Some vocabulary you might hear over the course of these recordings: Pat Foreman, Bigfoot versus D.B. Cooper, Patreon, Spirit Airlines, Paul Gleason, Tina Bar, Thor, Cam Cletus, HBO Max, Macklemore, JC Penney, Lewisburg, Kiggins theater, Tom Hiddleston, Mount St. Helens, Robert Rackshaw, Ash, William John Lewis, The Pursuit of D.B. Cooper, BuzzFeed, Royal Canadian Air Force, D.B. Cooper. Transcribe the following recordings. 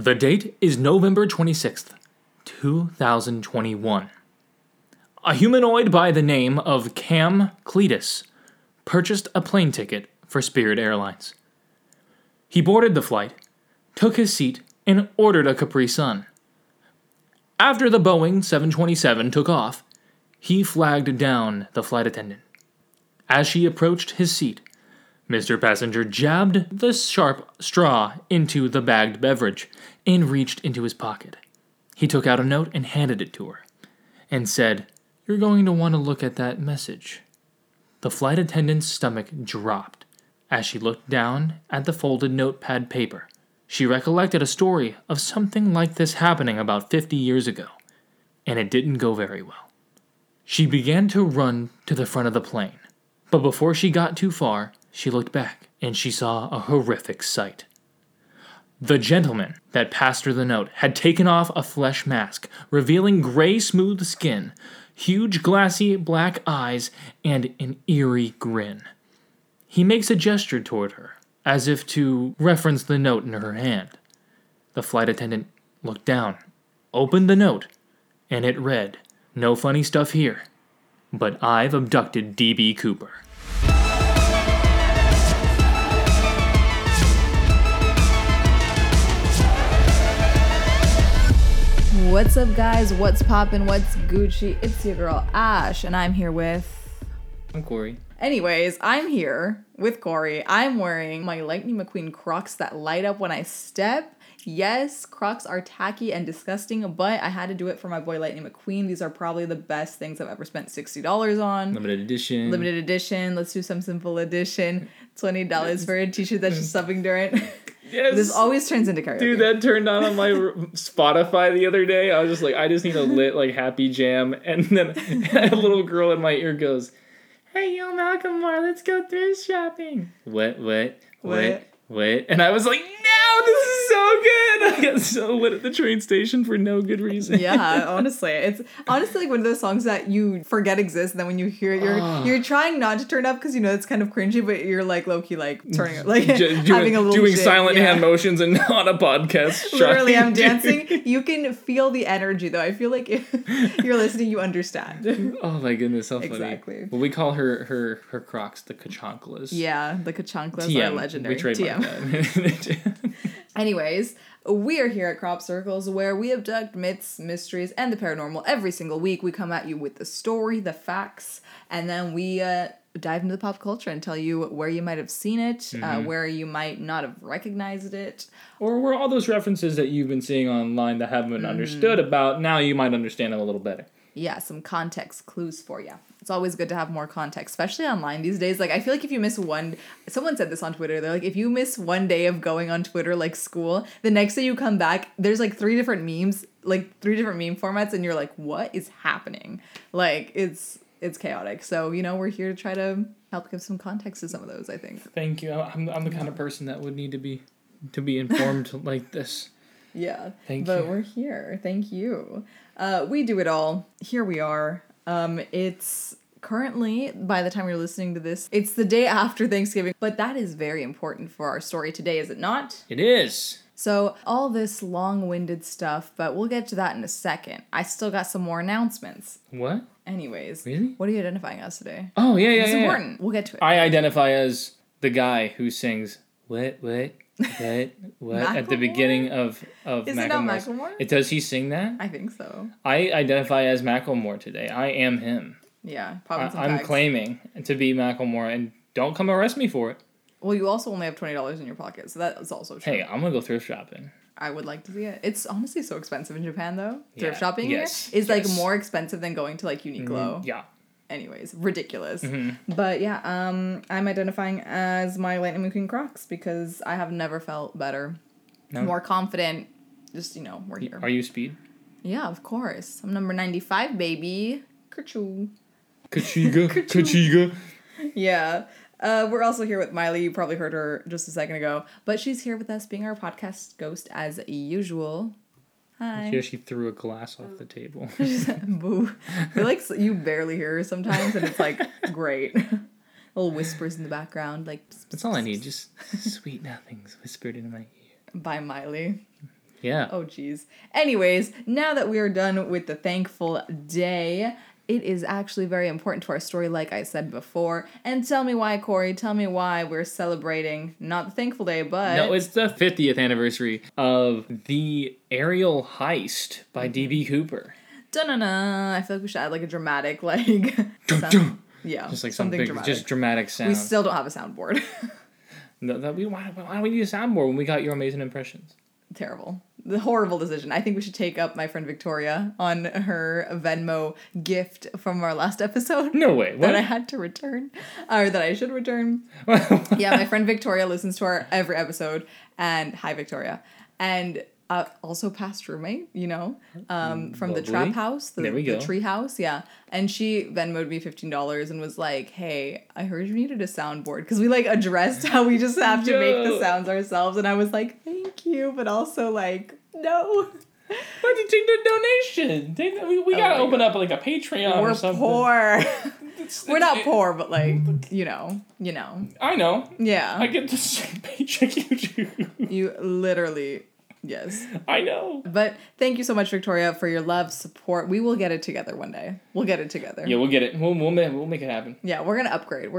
The date is November 26th, 2021. A humanoid by the name of Cam Cletus purchased a plane ticket for Spirit Airlines. He boarded the flight, took his seat, and ordered a Capri Sun. After the Boeing 727 took off, he flagged down the flight attendant. As she approached his seat, Mr. Passenger jabbed the sharp straw into the bagged beverage and reached into his pocket. He took out a note and handed it to her and said, "You're going to want to look at that message." The flight attendant's stomach dropped as she looked down at the folded notepad paper. She recollected a story of something like this happening about 50 years ago, and it didn't go very well. She began to run to the front of the plane, but before she got too far, she looked back, and she saw a horrific sight. The gentleman that passed her the note had taken off a flesh mask, revealing gray, smooth skin, huge, glassy black eyes, and an eerie grin. He makes a gesture toward her, as if to reference the note in her hand. The flight attendant looked down, opened the note, and it read, "No funny stuff here, but I've abducted D.B. Cooper." What's up, guys? What's poppin'? What's Gucci? It's your girl, Ash, and I'm here with... I'm Corey. Anyways, I'm here with Corey. I'm wearing my Lightning McQueen Crocs that light up when I step. Yes, Crocs are tacky and disgusting, but I had to do it for my boy Lightning McQueen. These are probably the best things I've ever spent $60 on. Limited edition. Let's do some simple edition. $20 for a t-shirt that's just something different. Yes. This always turns into karaoke. Dude, that turned on my Spotify the other day. I was just like, I just need a lit, like, happy jam. And then a little girl in my ear goes, "Hey, yo, Macklemore, let's go thrift shopping." What? And I was like, no, this is so good. I got so lit at the train station for no good reason. Yeah, honestly. It's honestly like one of those songs that you forget exists, and then when you hear it, you're trying not to turn up because you know it's kind of cringy, but you're like low-key like turning up, like doing silent hand motions and not a podcast. Literally, I'm dancing. You can feel the energy though. I feel like if you're listening, you understand. Oh my goodness, how funny. Exactly. Well, we call her Crocs the Kachanklas. Yeah, the Kachanklas are legendary. We trademarked. Anyways, we are here at Crop Circles, where we abduct myths, mysteries, and the paranormal every single week. We come at you with the story, the facts, and then we dive into the pop culture and tell you where you might have seen it, where you might not have recognized it. Or where all those references that you've been seeing online that haven't been understood about, now you might understand them a little better. Yeah, some context clues for you. It's always good to have more context, especially online these days. Like, I feel like if you miss one... Someone said this on Twitter. They're like, if you miss one day of going on Twitter, like school, the next day you come back, there's like three different meme formats, and you're like, what is happening? Like, it's chaotic. So, you know, we're here to try to help give some context to some of those, I think. Thank you. I'm the kind of person that would need to be informed like this. Yeah. But we're here. Thank you. We do it all. Here we are. It's currently, by the time you're listening to this, it's the day after Thanksgiving, but that is very important for our story today, is it not? It is. So all this long-winded stuff, but we'll get to that in a second. I still got some more announcements. What? Anyways. Really? What are you identifying as today? Oh, yeah. It's important. Yeah. We'll get to it. I identify as the guy who sings, what at the beginning of Macklemore. Is it not Macklemore? Does he sing that? I think so. I identify as Macklemore today. I am him. Yeah. I'm claiming to be Macklemore, and don't come arrest me for it. Well, you also only have $20 in your pocket, so that's also true. Hey, I'm going to go thrift shopping. I would like to see it. It's honestly so expensive in Japan, though. Yeah. Thrift shopping here is like more expensive than going to like Uniqlo. Yeah. Anyways, ridiculous. Mm-hmm. But yeah, I'm identifying as my Lightning McQueen Crocs because I have never felt better, more confident. Just, you know, we're here. Are you speed? Yeah, of course. I'm number 95, baby. Kachiga. Yeah. We're also here with Miley. You probably heard her just a second ago. But she's here with us being our podcast ghost as usual. Hi. She threw a glass off the table. Boo. Like, you barely hear her sometimes, and it's like, great. Little whispers in the background. Like, that's all I need. Just sweet nothings whispered in my ear. By Miley. Yeah. Oh, geez. Anyways, now that we are done with the thankful day, it is actually very important to our story, like I said before. And tell me why, Corey. Tell me why we're celebrating not the thankful day, but... No, it's the 50th anniversary of the Ariel heist by D.B. Cooper. Dun-dun-dun. I feel like we should add like a dramatic, like... Dun-dun. Yeah. Just like something big, dramatic. Just dramatic sound. We still don't have a soundboard. Why do we need a soundboard when we got your amazing impressions? Terrible. The horrible decision. I think we should take up my friend Victoria on her Venmo gift from our last episode. No way. What? That I had to return. Or that I should return. Yeah, my friend Victoria listens to our every episode. And hi, Victoria. And also past roommate, you know, from the trap house. There we go. The tree house, yeah. And she Venmo'd me $15 and was like, hey, I heard you needed a soundboard. Because we, like, addressed how we just have to make the sounds ourselves. And I was like, thank you, but also, like... No. Why did you take the donation? We gotta open up like a Patreon or something. We're poor. We're not poor, but like, you know. I know. Yeah. I get the same paycheck you do. You literally, yes. I know. But thank you so much, Victoria, for your love, support. We will get it together one day. We'll get it together. Yeah, we'll get it. We'll make it happen. Yeah, we're gonna upgrade.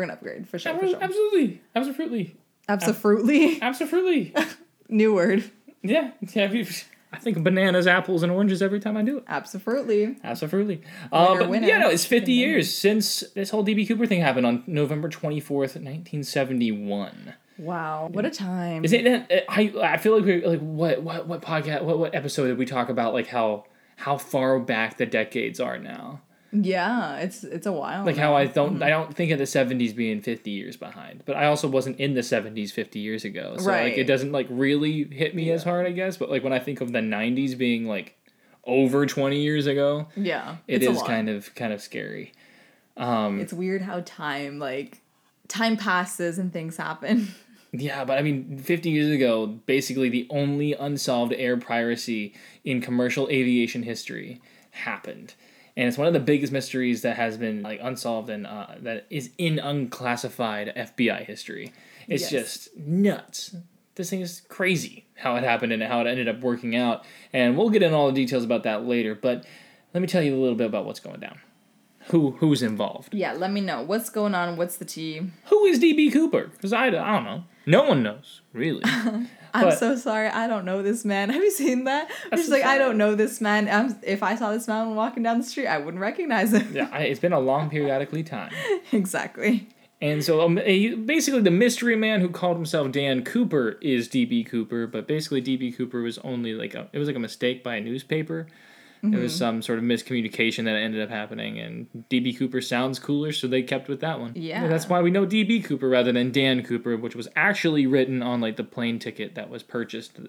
For sure. Absolutely. Absolutely. Absolutely. Absolutely. New word. Yeah. I think bananas, apples, and oranges every time I do it. Absolutely. But yeah, no, it's 50 years since this whole D.B. Cooper thing happened on November 24th, 1971. Wow, what a time! Is it? I feel like we're like what podcast what episode did we talk about like how far back the decades are now? Yeah, it's a while. Like how I don't think of the 70s being 50 years behind, but I also wasn't in the 70s 50 years ago. So right. Like it doesn't like really hit me as hard, I guess, but like when I think of the 90s being like over 20 years ago, yeah. It is kind of scary. It's weird how time passes and things happen. Yeah, but I mean, 50 years ago, basically the only unsolved air piracy in commercial aviation history happened. And it's one of the biggest mysteries that has been like unsolved and that is in unclassified FBI history. It's just nuts. This thing is crazy how it happened and how it ended up working out. And we'll get into all the details about that later. But let me tell you a little bit about what's going down. Who's involved? Yeah, let me know. What's going on? What's the tea? Who is D.B. Cooper? Because I don't know. No one knows, really. I'm so sorry. I don't know this man. Have you seen that? She's so like, sorry. I don't know this man. If I saw this man walking down the street, I wouldn't recognize him. Yeah, it's been a long periodically time. Exactly. And so basically the mystery man who called himself Dan Cooper is D.B. Cooper. But basically D.B. Cooper was only like it was like a mistake by a newspaper. Mm-hmm. There was some sort of miscommunication that ended up happening, and D.B. Cooper sounds cooler, so they kept with that one. Yeah. That's why we know D.B. Cooper rather than Dan Cooper, which was actually written on, like, the plane ticket that was purchased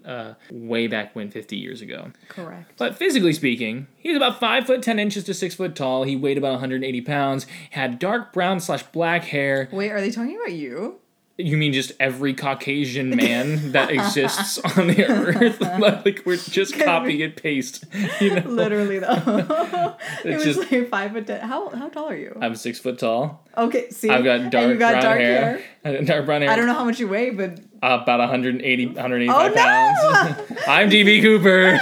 way back when 50 years ago. Correct. But physically speaking, he was about 5'10" to 6' tall. He weighed about 180 pounds, had dark brown / black hair. Wait, are they talking about you? You mean just every Caucasian man that exists on the earth? Like, we're just copy and paste. You know? Literally, though. It was like 5'10". How tall are you? I'm 6' tall. Okay, see? I've got dark brown hair. Dark brown hair. I don't know how much you weigh, but... About 185 pounds. I'm D.B. Cooper.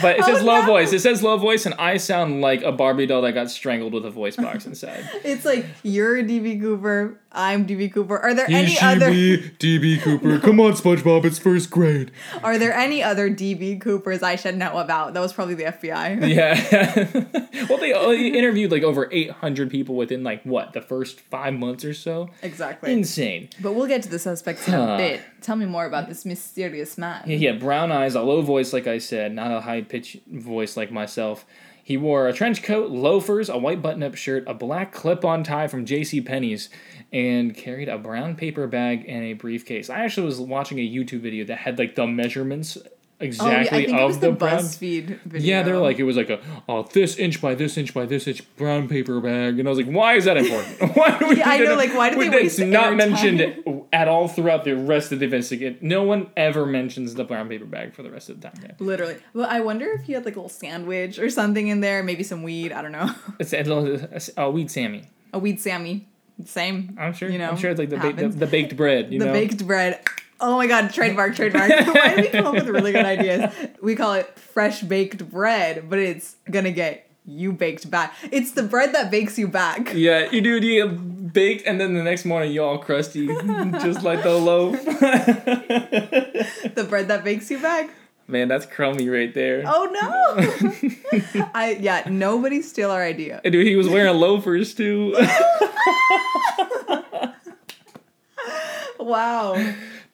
But it says low voice. It says low voice, and I sound like a Barbie doll that got strangled with a voice box inside. It's like, you're D.B. Cooper, I'm D.B. Cooper. Are there any other... D.B. Cooper. No. Come on, SpongeBob, it's first grade. Are there any other D.B. Coopers I should know about? That was probably the FBI. Yeah. Well, they interviewed like over 800 people within like, what, the first 5 months or so? Exactly. Insane. But we'll get to the suspects in a bit. Tell me more about this mysterious man. He had brown eyes, a low voice, like I said, not a high-pitched voice like myself. He wore a trench coat, loafers, a white button-up shirt, a black clip-on tie from JC Penney's, and carried a brown paper bag and a briefcase. I actually was watching a YouTube video that had, like, the measurements exactly of the brown... BuzzFeed video. Yeah, they're like, it was like this inch by this inch by this inch brown paper bag. And I was like, why is that important? Why did they waste not mentioned at all throughout the rest of the investigation. No one ever mentions the brown paper bag for the rest of the time. Yeah. Literally. Well, I wonder if he had like a little sandwich or something in there. Maybe some weed. I don't know. It's a weed Sammy. A weed Sammy. Same. I'm sure. You know, I'm sure it's like the baked bread. You know? The baked bread. Oh my God, trademark. Why do we come up with really good ideas? We call it fresh baked bread, but it's gonna get you baked back. It's the bread that bakes you back. Yeah, you do. You get baked, and then the next morning you're all crusty, just like the loaf. The bread that bakes you back. Man, that's crummy right there. Oh, no. Yeah, nobody steal our idea. And dude, he was wearing loafers, too. Wow.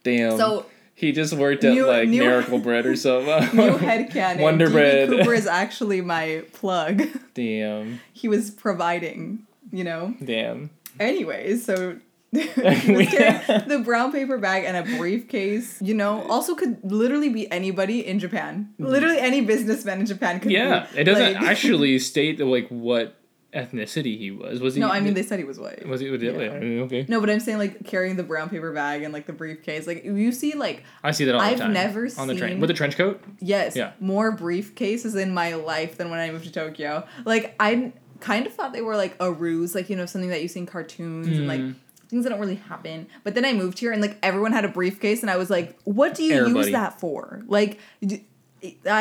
Damn. So he just worked at, Miracle Bread or something. New headcanon. Wonder Bread. D.B. Cooper is actually my plug. Damn. He was providing, you know? Damn. Anyways, so... the brown paper bag and a briefcase, you know, also could literally be anybody in Japan. Literally any businessman in Japan could be. It doesn't actually state what ethnicity he was. Was he? No, I mean, they said he was white. Was he? Was it white? I mean, okay. No, but I'm saying carrying the brown paper bag and the briefcase. You see I see that all the time. I've never seen. On the train. With the trench coat? Yes. Yeah. More briefcases in my life than when I moved to Tokyo. I kind of thought they were a ruse, something that you see in cartoons and things that don't really happen. But then I moved here and everyone had a briefcase and I was like, what do you use that for? I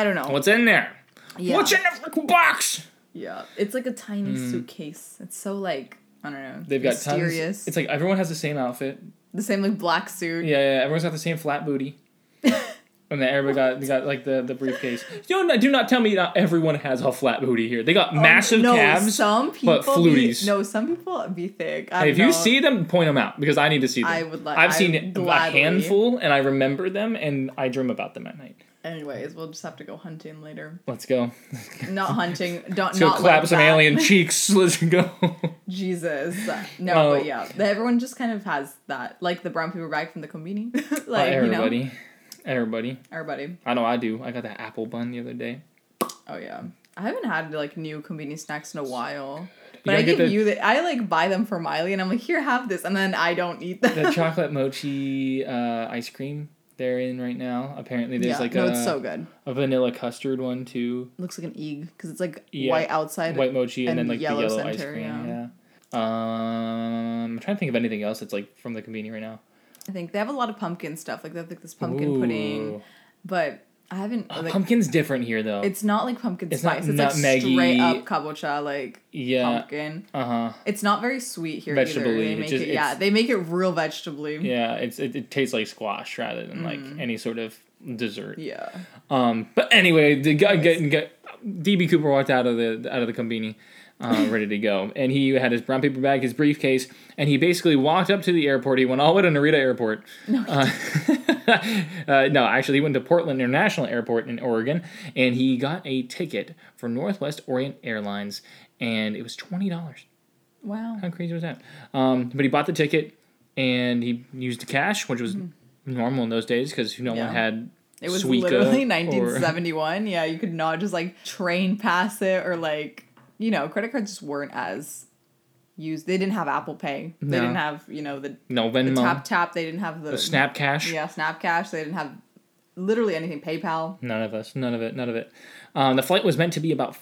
don't know. What's in there? Yeah. What's in the freaking box? Yeah. It's a tiny suitcase. It's so I don't know. They've got mysterious. Tons. It's everyone has the same outfit. The same black suit. Yeah. Everyone's got the same flat booty. And then everybody got the briefcase. Do not tell me not everyone has a flat booty here. They got massive calves, some people but fluties. Some people be thick. If you see them, point them out because I need to see them. I've seen gladly. A handful, and I remember them, and I dream about them at night. Anyways, we'll just have to go hunting later. Let's go. Not hunting. Don't. So clap some alien cheeks. Let's go. Jesus. No, but yeah, everyone just kind of has that, the brown paper bag from the konbini. Everybody. You know. Everybody. I know I do. I got that apple bun the other day. Oh, yeah. I haven't had, new konbini snacks in a while. But I buy them for Miley, and I'm here, have this. And then I don't eat them. The chocolate mochi ice cream they're in right now. Apparently there's it's so good. A vanilla custard one, too. Looks like an egg, because it's white outside. White mochi and then the yellow center, ice cream. Yeah. I'm trying to think of anything else that's from the konbini right now. I think they have a lot of pumpkin stuff. They have this pumpkin pudding, but I haven't. Pumpkin's different here though. It's not pumpkin spice. It's straight up kabocha pumpkin. Uh huh. It's not very sweet here either. They make it real vegetably. Yeah, it tastes like squash rather than any sort of dessert. Yeah. But anyway, the guy D.B. Cooper walked out of the konbini. Ready to go. And he had his brown paper bag, his briefcase, and he basically walked up to the airport. He went all the way to Narita Airport. No, he went to Portland International Airport in Oregon, and he got a ticket for Northwest Orient Airlines, and it was $20. Wow. How crazy was that? But he bought the ticket, and he used the cash, which was normal in those days because no one had... It was Suica literally 1971. Yeah, you could not just, train past it or, credit cards just weren't as used. They didn't have Apple Pay. They didn't have, the... No, Venmo. The tap. They didn't have the... The Snap Cash. Yeah, Snap Cash. They didn't have literally anything. PayPal. None of it. The flight was meant to be about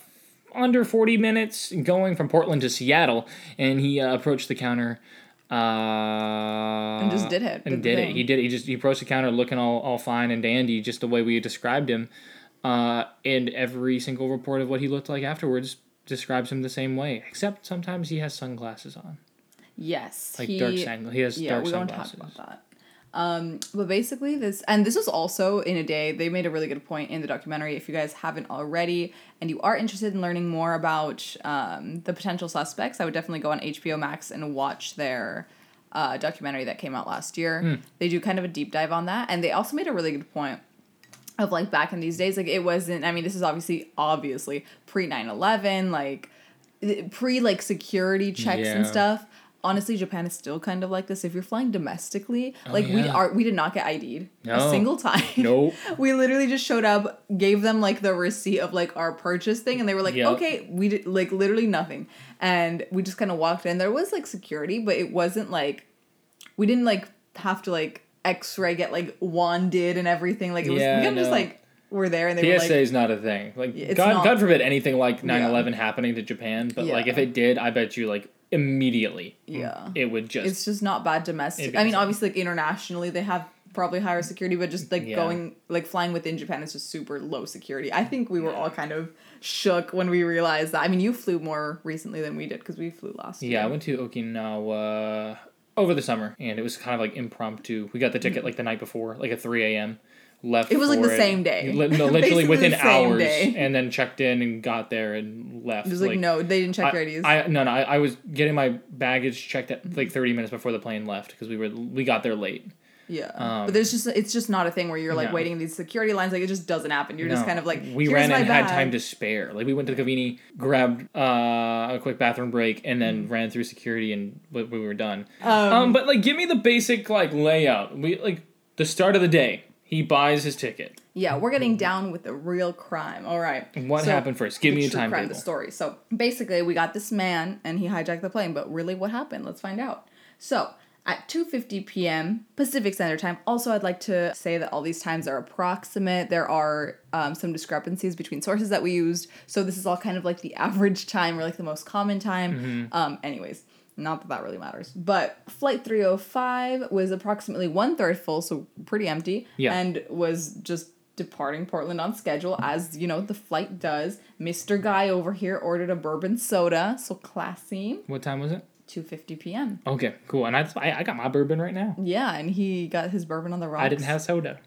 under 40 minutes going from Portland to Seattle. And he approached the counter... and just did it. And did it. He did it. He approached the counter looking all fine and dandy, just the way we described him. And every single report of what he looked like afterwards... describes him the same way, except sometimes he has sunglasses on. Yes, dark sunglasses. He has dark sunglasses. Yeah, we don't talk about that. But basically, this was also in a day. They made a really good point in the documentary. If you guys haven't already, and you are interested in learning more about the potential suspects, I would definitely go on HBO Max and watch their documentary that came out last year. They do kind of a deep dive on that, and they also made a really good point. Of back in these days, it wasn't, I mean, this is obviously pre 9/11, pre security checks and stuff. Honestly, Japan is still kind of like this. If you're flying domestically, we did not get ID'd a single time. Nope. We literally just showed up, gave them the receipt of our purchase thing, and they were okay, we did literally nothing, and we just kind of walked in. There was security, but it wasn't we didn't have to X-ray get wanded and everything we kind of just were there and they PSA is not a thing God forbid anything 9/11 happening to Japan but if it did I bet you immediately it would just it's just not bad domestic I mean obviously internationally they have probably higher security, but just like going, like flying within Japan is just super low security. I think we were all kind of shook when we realized that. I mean, you flew more recently than we did because we flew last year. Yeah, I went to Okinawa over the summer and it was kind of like impromptu. We got the ticket like the night before, like at 3 a.m. Left. It was like the same day. Literally within hours, and then checked in and got there and left. It was like no, they didn't check your IDs. I was getting my baggage checked at like 30 minutes before the plane left because we got there late. Yeah, but it's just not a thing where you're like waiting in these security lines. Like it just doesn't happen. You're just kind of like we ran and had time to spare. Like we went to the Cavini, grabbed a quick bathroom break, and then ran through security and we were done. But like give me the basic like layout. We like the start of the day. He buys his ticket. Yeah, we're getting down with the real crime. All right. What happened first? Give me a time table. The story. So basically, we got this man, and he hijacked the plane. But really, what happened? Let's find out. So at 2:50 p.m. Pacific Standard Time. Also, I'd like to say that all these times are approximate. There are some discrepancies between sources that we used. So this is all kind of like the average time or like the most common time. Mm-hmm. Anyways. Not that really matters. But Flight 305 was approximately one-third full, so pretty empty, and was just departing Portland on schedule, as, you know, the flight does. Mr. Guy over here ordered a bourbon soda, so classy. What time was it? 2:50 p.m. Okay, cool. And I got my bourbon right now. Yeah, and he got his bourbon on the rocks. I didn't have soda.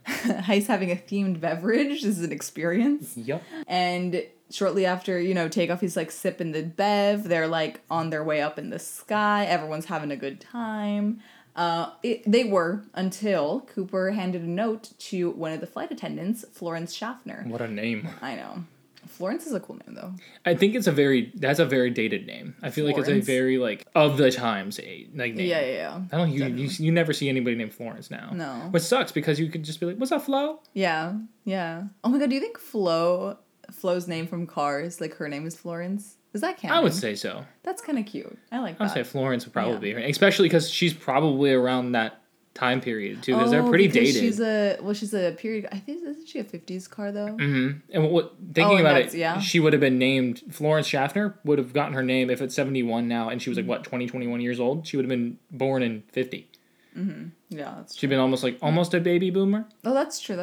He's having a themed beverage. This is an experience. Yep. And shortly after, you know, takeoff, he's, like, sipping the bev. They're, like, on their way up in the sky. Everyone's having a good time. They were, until Cooper handed a note to one of the flight attendants, Florence Schaffner. What a name. I know. Florence is a cool name, though. I think it's a very dated name. I feel Florence. Like it's a very, like, of the times, like, name. Yeah. I don't you never see anybody named Florence now. No. Which sucks, because you could just be like, what's up, Flo? Yeah. Oh, my God, do you think Flo's name from Cars, like her name is Florence? Does that count? I would say so. That's kind of cute. I like that. I would say Florence would probably be her name, especially because she's probably around that time period too, because they're pretty dated. She's a period. I think isn't she a 50s car though? Mm-hmm. And thinking about it, she would have been named Florence Schaffner. Would have gotten her name if it's 71 now, and she was like 21 years old. She would have been born in 50. Mm-hmm. Yeah, that's true. She'd been almost a baby boomer. Oh, that's true.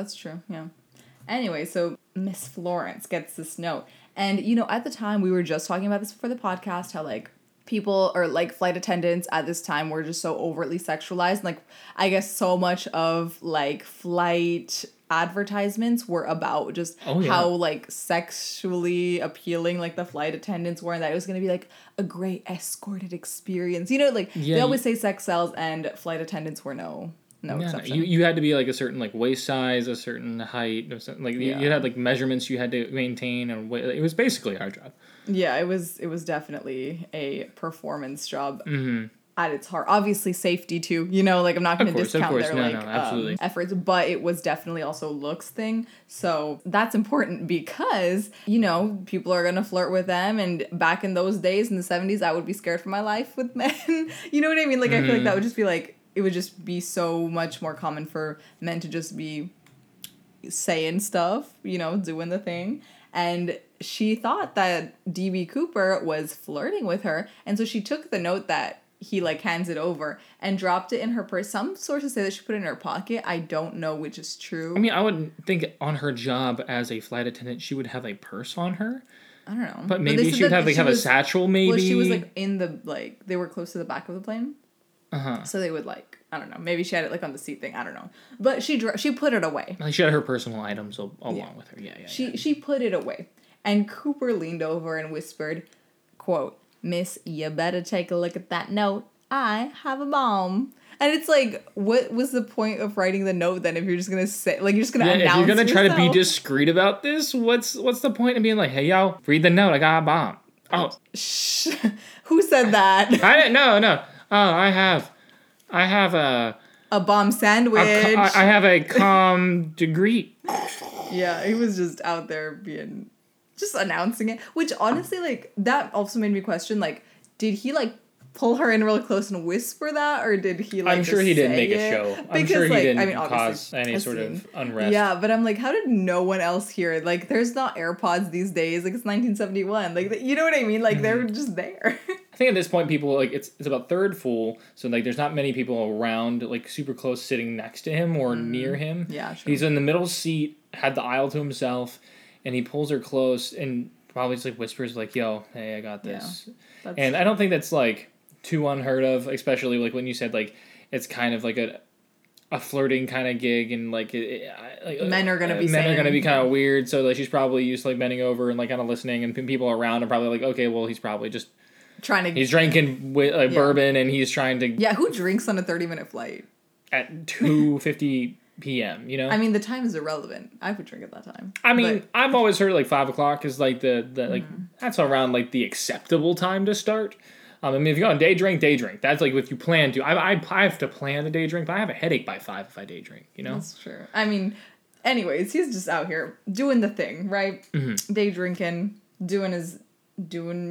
Yeah. Anyway, so Miss Florence gets this note. And, you know, at the time, we were just talking about this before the podcast, how, like, people or, like, flight attendants at this time were just so overtly sexualized. And, like, I guess so much of, like, flight advertisements were about just how, like, sexually appealing, like, the flight attendants were. And that it was going to be, like, a great escorted experience. You know, like, they always say sex sells, and flight attendants were no exception. You had to be like a certain like waist size, a certain height, or something. Like you had like measurements you had to maintain, and it was basically our job. Yeah, it was definitely a performance job at its heart. Obviously, safety too. You know, like I'm not going to discount their efforts, but it was definitely also looks thing. So that's important because you know people are going to flirt with them, and back in those days in the 70s, I would be scared for my life with men. You know what I mean? Like I feel like that would just be like. It would just be so much more common for men to just be saying stuff, you know, doing the thing. And she thought that D.B. Cooper was flirting with her. And so she took the note that he, like, hands it over and dropped it in her purse. Some sources say that she put it in her pocket. I don't know which is true. I mean, I wouldn't think on her job as a flight attendant, she would have a purse on her. I don't know. But maybe she would have, like, a satchel, maybe. Well, she was, like, in the, like, they were close to the back of the plane. Uh-huh. So they would like I don't know maybe she had it like on the seat thing I don't know but she put it away like she had her personal items along with her she put it away and Cooper leaned over and whispered quote miss you better take a look at that note I have a bomb. And it's like, what was the point of writing the note then if you're just going to say, like, you're just going to announce yourself? If you're going to try to be discreet about this, what's the point of being like, hey, y'all, read the note, I got a bomb. Oh. Shh. Who said that? I didn't, no. Oh, I have a bomb sandwich. I have a calm degree. Yeah, he was just out there being, just announcing it. Which honestly, like, that also made me question, like, did he, like, pull her in real close and whisper that? Or did he, like, I'm sure he didn't make a show. I'm sure he didn't cause any sort of unrest. Yeah, but I'm like, how did no one else hear it? Like, there's not AirPods these days. Like, it's 1971. Like, you know what I mean? Like, they're just there. think at this point people, like, it's about third full, so, like, there's not many people around, like, super close sitting next to him or near him. Yeah, sure. He's in the middle seat, had the aisle to himself, and he pulls her close and probably just, like, whispers, like, yo, hey, I got this. Yeah, and I don't think that's, like, too unheard of, especially, like, when you said, like, it's kind of, like, a flirting kind of gig, and, like, men are gonna be kind of weird, so, like, she's probably used to, like, bending over and, like, kind of listening, and people around are probably like, okay, well, he's probably just trying to, he's drinking with, like, bourbon, and he's trying to, who drinks on a 30-minute flight at 2:50 p.m. You know, I mean, the time is irrelevant. I would drink at that time. I mean, but I've always heard, like, 5 o'clock is, like, the like that's around, like, the acceptable time to start. I mean, if you go on day drink. That's, like, if you plan to. I have to plan the day drink, but I have a headache by 5 if I day drink, you know? That's true. I mean, anyways, he's just out here doing the thing, right? Mm-hmm. Day drinking, doing,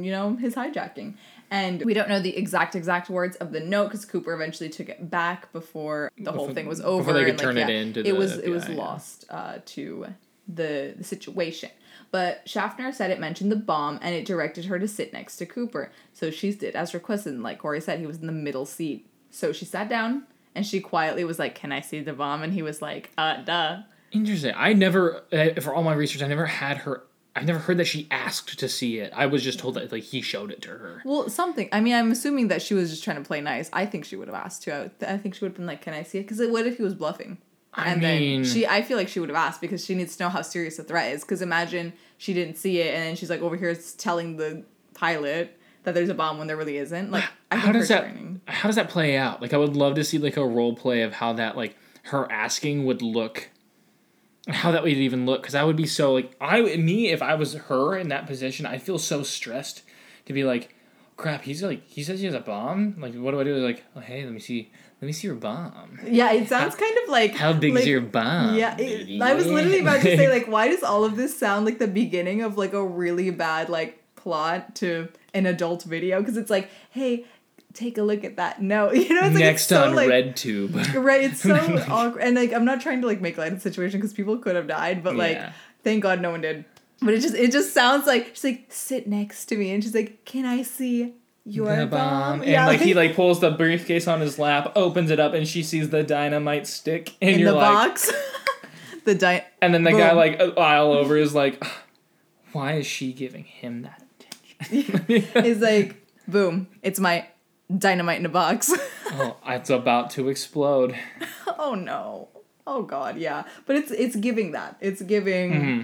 you know, his hijacking. And we don't know the exact words of the note, because Cooper eventually took it back before whole thing was over. Before they could turn it into the FBI. It was lost to the situation. But Schaffner said it mentioned the bomb, and it directed her to sit next to Cooper. So she did as requested, and like Corey said, he was in the middle seat. So she sat down, and she quietly was like, can I see the bomb? And he was like, duh. Interesting. For all my research, I never heard that she asked to see it. I was just told that, like, he showed it to her. Well, something. I mean, I'm assuming that she was just trying to play nice. I think she would have asked, too. I think she would have been like, can I see it? Because what if he was bluffing? I feel like she would have asked, because she needs to know how serious the threat is. Because imagine she didn't see it, and then she's like over here telling the pilot that there's a bomb when there really isn't. Like, how does that play out? Like, I would love to see, like, a role play of how that, like, her asking would look, and how that would even look. Because I would be so, like, if I was her in that position, I'd feel so stressed to be like, crap, he's like, he says he has a bomb. Like, what do I do? Like, oh, hey, let me see your bomb. Yeah, it sounds kind of like, how big, like, is your bomb? Yeah, I was literally about to say, like, why does all of this sound like the beginning of, like, a really bad, like, plot to an adult video? Because it's like, hey, take a look at that. No, you know, it's like, next, it's so, on, like, RedTube. Right, it's so awkward. And, like, I'm not trying to, like, make light of the situation, because people could have died, but, like, thank God no one did. But it just sounds like, she's like, sit next to me. And she's like, can I see your bomb? And, like, he, like, pulls the briefcase on his lap, opens it up, and she sees the dynamite stick. And in you're the, like, box. And then the guy, like, aisle over is like, why is she giving him that attention? He's like, boom, it's my dynamite in a box. Oh, it's about to explode. Oh, no. Oh, God, yeah. But it's giving that. It's giving... Mm-hmm.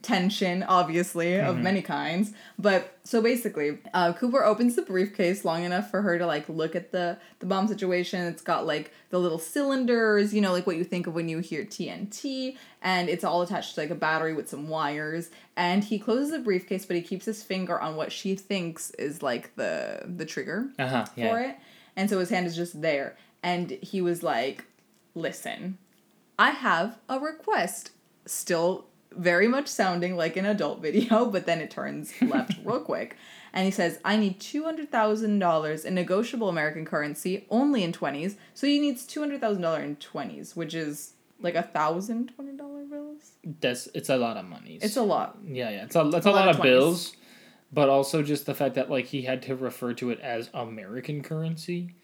Tension, obviously, of many kinds. But so basically, Cooper opens the briefcase long enough for her to, like, look at the bomb situation. It's got, like, the little cylinders, you know, like what you think of when you hear TNT, and it's all attached to, like, a battery with some wires. And he closes the briefcase, but he keeps his finger on what she thinks is, like, the trigger for it. And so his hand is just there. And he was like, listen, I have a request. Still very much sounding like an adult video, but then it turns left real quick. And he says, I need $200,000 in negotiable American currency, only in 20s. So he needs $200,000 in 20s, which is like $1,000 bills. It's a lot of monies. It's a lot. Yeah. It's a lot of bills, but also just the fact that, like, he had to refer to it as American currency.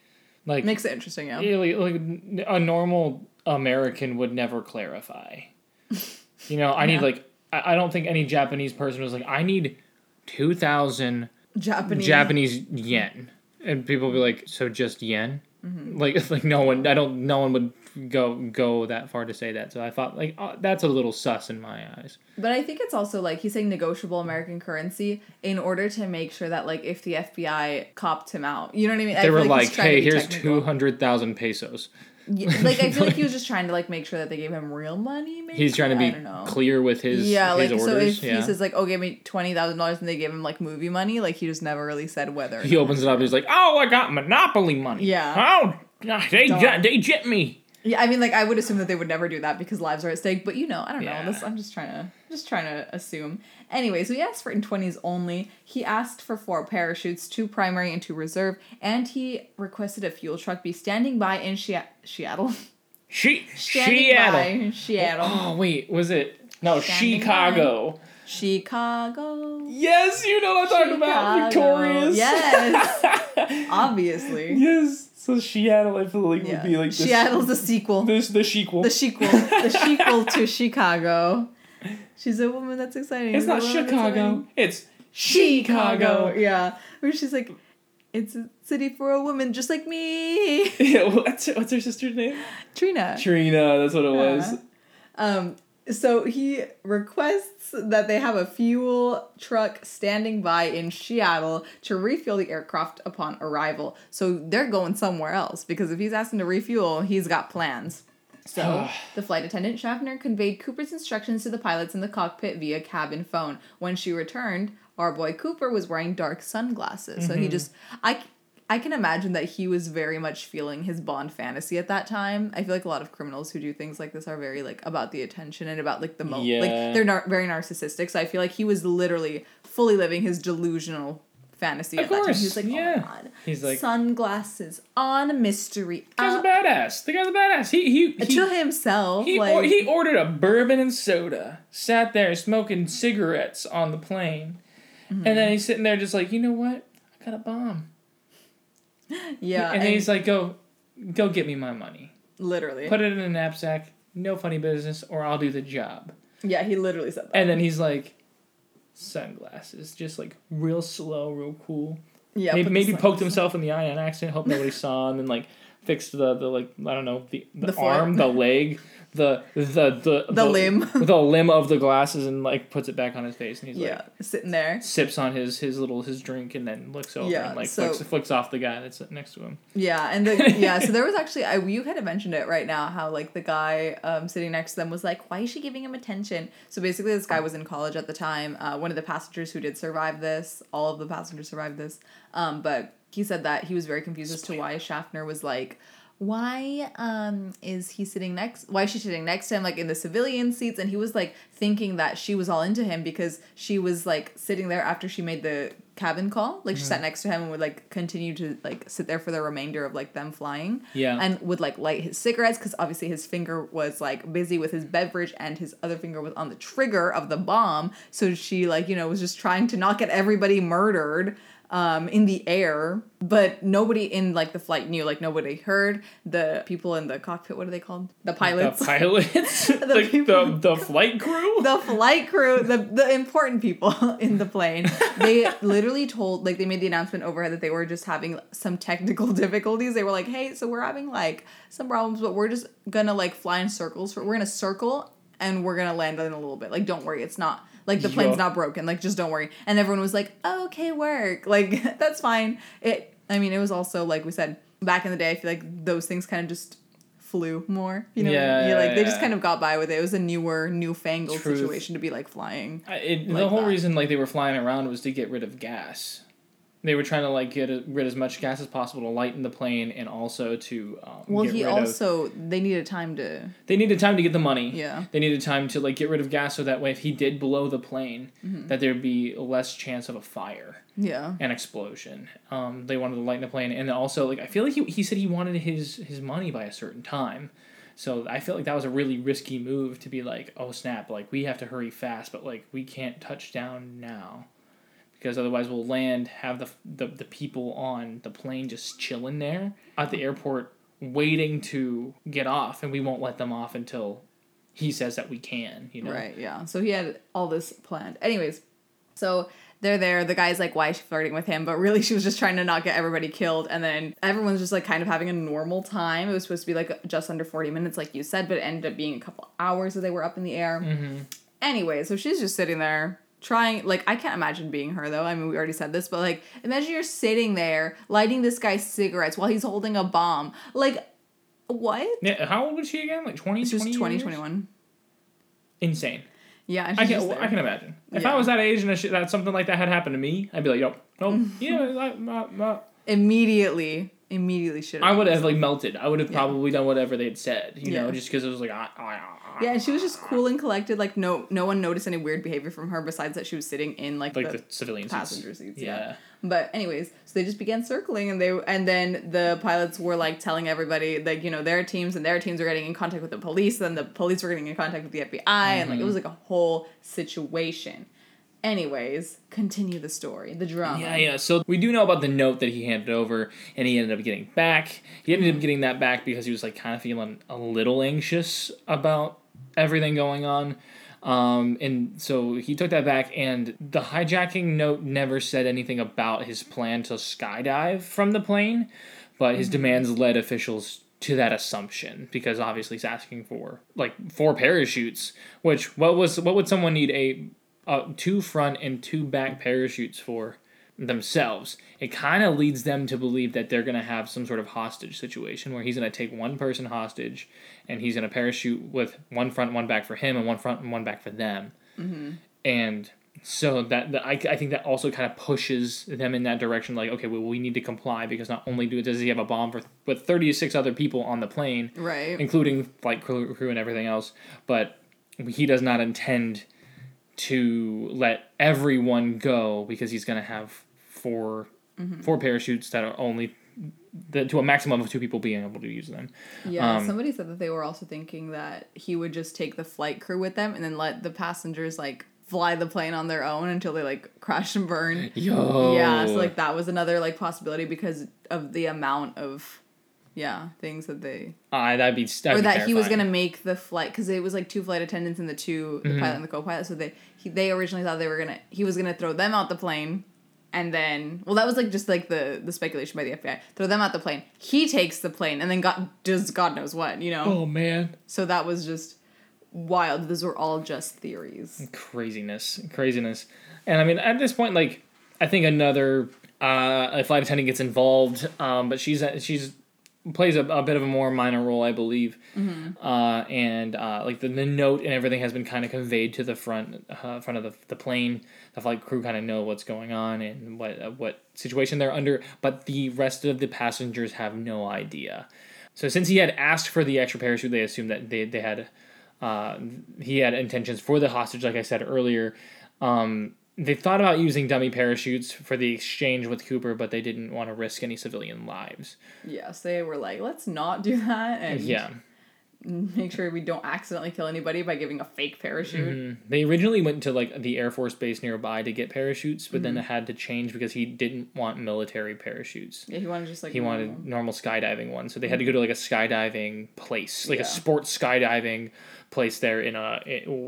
Like, makes it interesting, yeah. Like, a normal American would never clarify. You know, I need, like, I don't think any Japanese person was like, I need 2,000 Japanese yen. And people would be like, so just yen? Mm-hmm. Like no one would go that far to say that. So I thought, like, that's a little sus in my eyes. But I think it's also, like, he's saying negotiable American currency in order to make sure that, like, if the FBI copped him out, you know what I mean? They were like, hey, here's 200,000 pesos. Yeah, like, I feel like he was just trying to, like, make sure that they gave him real money, maybe? He's trying to be clear with his, his orders. So if he says, like, oh, give me $20,000 and they gave him, like, movie money, like, he just never really said whether. He opens it up and he's like, oh, I got Monopoly money. Yeah. Oh, they jet me. Yeah, I mean, like, I would assume that they would never do that because lives are at stake, but, you know, I don't know. This, I'm just trying to assume. Anyway, so he asked for in 20s only. He asked for 4 parachutes, 2 primary and 2 reserve, and he requested a fuel truck be standing by in Seattle. Seattle. Oh, wait, was it? No, Chicago. Chicago. Yes, you know what I'm talking about. Victorious. Yes. Obviously. Yes. So Seattle, I feel like, would be like this. Seattle's the sequel. The sequel to Chicago. She's a woman. That's exciting. It's not Chicago. It's Chicago. Yeah. Where she's like, it's a city for a woman just like me. Yeah. What's her sister's name? Trina. That's what it was. So he requests that they have a fuel truck standing by in Seattle to refuel the aircraft upon arrival. So they're going somewhere else, because if he's asking to refuel, he's got plans. So the flight attendant, Schaffner, conveyed Cooper's instructions to the pilots in the cockpit via cabin phone. When she returned, our boy Cooper was wearing dark sunglasses. Mm-hmm. So he just... I can imagine that he was very much feeling his Bond fantasy at that time. I feel like a lot of criminals who do things like this are very, like, about the attention and about, like, the moment. Yeah. Like, they're very narcissistic, so I feel like he was literally fully living his delusional fantasy at that time. He was like, oh, my God. He's like... Sunglasses on, mystery. The guy's a badass. He to himself. He ordered a bourbon and soda, sat there smoking cigarettes on the plane, mm-hmm. and then he's sitting there just like, you know what? I got a bomb. Yeah. And then he's like, go get me my money. Literally. Put it in a knapsack, no funny business, or I'll do the job. Yeah, he literally said that. And then he's like, sunglasses, just like real slow, real cool. Yeah. Maybe poked himself in the eye on accident, hope nobody saw, and then like fixed the like, I don't know, the arm, the leg, the limb. The limb of the glasses, and like puts it back on his face, and he's like sitting there. Sips on his drink, and then looks over and like flicks off the guy that's next to him. Yeah, and so there was actually you kind of mentioned it right now, how like the guy sitting next to them was like, why is she giving him attention? So basically this guy was in college at the time, one of the passengers who did survive this, all of the passengers survived this, but he said that he was very confused as to why Schaffner was like, why is she sitting next to him, like in the civilian seats? And he was like thinking that she was all into him because she was like sitting there after she made the cabin call, like mm-hmm. she sat next to him and would like continue to like sit there for the remainder of like them flying, and would like light his cigarettes, because obviously his finger was like busy with his beverage and his other finger was on the trigger of the bomb, so she like, you know, was just trying to not get everybody murdered in the air, but nobody in like the flight knew, like nobody heard. The people in the cockpit, what are they called? The pilots. The pilots? the flight crew? The flight crew, the important people in the plane. They literally told, like they made the announcement overhead that they were just having some technical difficulties. They were like, hey, so we're having like some problems, but we're just gonna like fly in circles. We're gonna circle and we're gonna land in a little bit. Like, don't worry, it's not... Like, the plane's not broken. Like, just don't worry. And everyone was like, oh, okay, work. Like, that's fine. It was also, like we said, back in the day, I feel like those things kind of just flew more. You know? They just kind of got by with it. It was a newfangled situation to be, like, flying. The whole reason, like, they were flying around was to get rid of gas. They were trying to, like, get rid of as much gas as possible to lighten the plane and also to They needed time to get the money. Yeah. They needed time to, like, get rid of gas so that way if he did blow the plane, mm-hmm. that there'd be less chance of a fire. Yeah. An explosion. They wanted to lighten the plane. And also, like, I feel like he said he wanted his money by a certain time. So I feel like that was a really risky move to be like, oh, snap, like, we have to hurry fast, but, like, we can't touch down now. Because otherwise we'll land, have the people on the plane just chilling there at the airport waiting to get off, and we won't let them off until he says that we can, you know? Right, yeah. So he had all this planned. Anyways, so they're there. The guy's like, why is she flirting with him? But really she was just trying to not get everybody killed. And then everyone's just like kind of having a normal time. It was supposed to be like just under 40 minutes, like you said, but it ended up being a couple hours that they were up in the air. Mm-hmm. Anyway, so she's just sitting there. Trying, like, I can't imagine being her, though. I mean, we already said this, but, like, imagine you're sitting there lighting this guy cigarettes while he's holding a bomb. Like, what? Yeah, how old was she again? Like, 20, 21. Insane. Yeah. And I can imagine. If I was that age and that something like that had happened to me, I'd be like, nope. Immediately should have. I would have, like, melted. I would have probably done whatever they'd said, you know, just because it was like, Yeah, and she was just cool and collected. Like, no one noticed any weird behavior from her besides that she was sitting in, like the civilian passenger seats. Yeah. But anyways, so they just began circling, and then the pilots were, like, telling everybody, like, you know, their teams were getting in contact with the police, then the police were getting in contact with the FBI, mm-hmm. and, like, it was, like, a whole situation. Anyways, continue the story, the drama. Yeah. So we do know about the note that he handed over, and he ended up getting back. He ended up getting that back because he was like kind of feeling a little anxious about everything going on. And so he took that back, and the hijacking note never said anything about his plan to skydive from the plane, but his demands led officials to that assumption because obviously he's asking for like 4 parachutes, which what would someone need a 2 front and 2 back parachutes for themselves? It kind of leads them to believe that they're going to have some sort of hostage situation where he's going to take one person hostage and he's going to parachute with 1 front, 1 back for him, and 1 front and 1 back for them. Mm-hmm. And so I think that also kind of pushes them in that direction. Like, okay, well, we need to comply because not only does he have a bomb with 36 other people on the plane, right, including flight crew and everything else, but he does not intend to let everyone go because he's going to have four parachutes that are only to a maximum of 2 people being able to use them. Yeah, somebody said that they were also thinking that he would just take the flight crew with them and then let the passengers like fly the plane on their own until they like crash and burn. Yo. Yeah, so like that was another like possibility because of the amount of things that they... That'd be terrifying. He was going to make the flight, because it was like 2 flight attendants and the pilot and the co-pilot, so they originally thought he was going to throw them out the plane, and then, well, that was like just like the speculation by the FBI. Throw them out the plane. He takes the plane and then does God knows what, you know? Oh, man. So that was just... wild. Those were all just theories. Craziness. And I mean, at this point, like, I think another flight attendant gets involved, but she's plays a bit of a more minor role, I believe. Mm-hmm. Like the note and everything has been kind of conveyed to the front of the plane. The flight crew kind of know what's going on and what situation they're under, but the rest of the passengers have no idea. So since he had asked for the extra parachute, they assumed that they had. He had intentions for the hostage, like I said earlier. They thought about using dummy parachutes for the exchange with Cooper, but they didn't want to risk any civilian lives. Yes, they were like, let's not do that and make sure we don't accidentally kill anybody by giving a fake parachute. Mm-hmm. They originally went to like the Air Force Base nearby to get parachutes, but then it had to change because he didn't want military parachutes. Yeah, he wanted just like... He wanted normal skydiving ones, so they had to go to like a skydiving place, like a sports skydiving place there in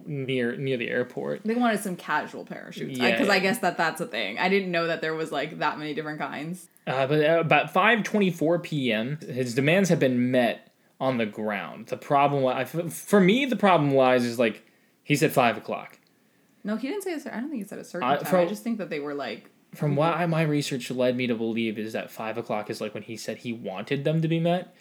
near the airport. They wanted some casual parachutes because I guess that's a thing. I didn't know that there was like that many different kinds. But about 5:24 p.m., his demands had been met on the ground. The problem lies is like he said 5:00. No, he didn't say a certain... I don't think he said a certain time. I just think that they were like... From what my research led me to believe is that 5:00 is like when he said he wanted them to be met,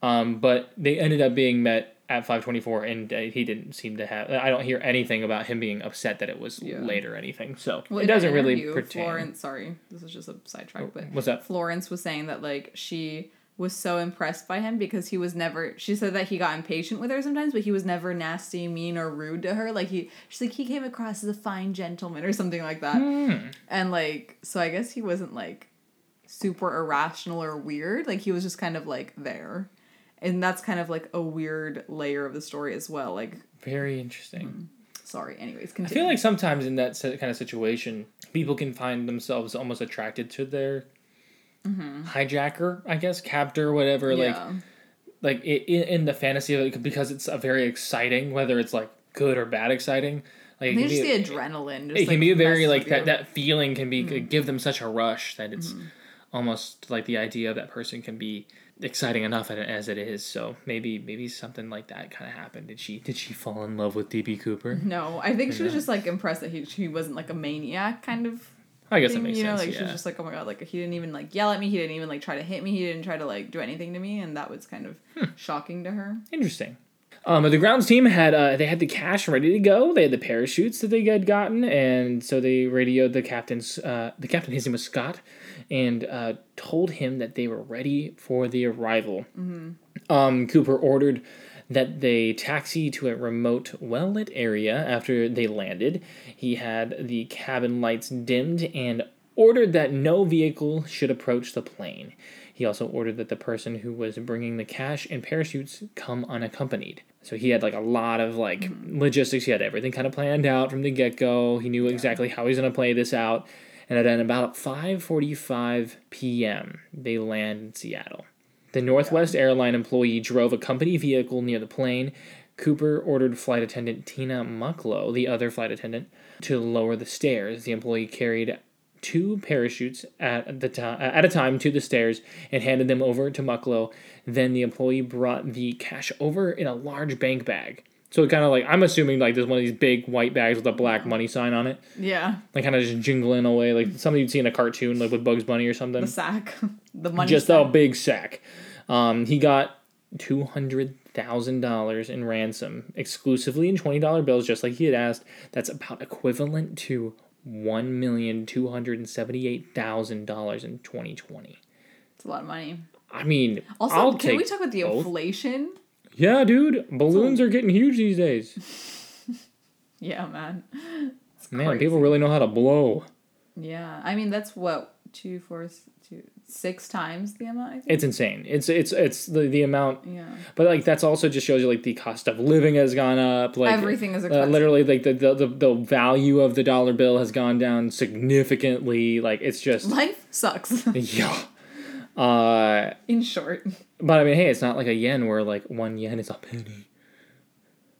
but they ended up being met at 5:24, and he didn't seem to have... I don't hear anything about him being upset that it was late or anything, so it doesn't really pertain. Florence, sorry, this is just a sidetrack, but... What's that? Florence was saying that, like, she was so impressed by him because he was never... She said that he got impatient with her sometimes, but he was never nasty, mean, or rude to her. Like, she's like, he came across as a fine gentleman or something like that. Mm. And, like, so I guess he wasn't, like, super irrational or weird. Like, he was just kind of, like, there. And that's kind of like a weird layer of the story as well. Like, very interesting. Sorry. Anyways, continue. I feel like sometimes in that kind of situation, people can find themselves almost attracted to their hijacker, I guess, captor, whatever. Yeah. Like it, in the fantasy of it, because it's a very exciting, whether it's like good or bad exciting. Like, it can just the adrenaline. Just it can be very like that. That feeling can be give them such a rush that it's almost like the idea of that person can be exciting enough as it is. So maybe something like that kind of happened. Did she fall in love with D.B. Cooper? No, I think she was just like impressed that he wasn't like a maniac kind of... I guess that makes sense. She was just like, oh my god, like he didn't even like yell at me. He didn't even like try to hit me. He didn't try to like do anything to me, and that was kind of shocking to her. Interesting. The grounds team had they had the cash ready to go. They had the parachutes that they had gotten, and so they radioed the captain's... the captain, his name was Scott, and told him that they were ready for the arrival. Mm-hmm. Cooper ordered that they taxi to a remote, well-lit area after they landed. He had the cabin lights dimmed and ordered that no vehicle should approach the plane. He also ordered that the person who was bringing the cash and parachutes come unaccompanied. So he had like a lot of like logistics. He had everything kind of planned out from the get-go. He knew exactly how he's going to play this out. And at about 5:45 p.m., they land in Seattle. The Northwest Airline employee drove a company vehicle near the plane. Cooper ordered flight attendant Tina Mucklow, the other flight attendant, to lower the stairs. The employee carried two parachutes at a time to the stairs and handed them over to Mucklow. Then the employee brought the cash over in a large bank bag. So kind of like, I'm assuming like there's one of these big white bags with a black money sign on it. Yeah. Like kind of just jingling away, like something you'd see in a cartoon, like with Bugs Bunny or something. The sack. The money just sack. A big sack. He got $200,000 in ransom, exclusively in $20 bills, just like he had asked. That's about equivalent to $1,278,000 in 2020. It's a lot of money. I mean, also, can we talk about the inflation? Yeah, dude. Balloons are getting huge these days. Yeah, man. Man, people really know how to blow. Yeah. I mean, that's what, 6 times the amount, I think. It's insane. It's the amount. Yeah. But like that's also just shows you like the cost of living has gone up. Like everything is expensive. Literally like the value of the dollar bill has gone down significantly. Like it's just life sucks. Yeah. In short. But I mean, hey, it's not like a yen where like 1 yen is a penny.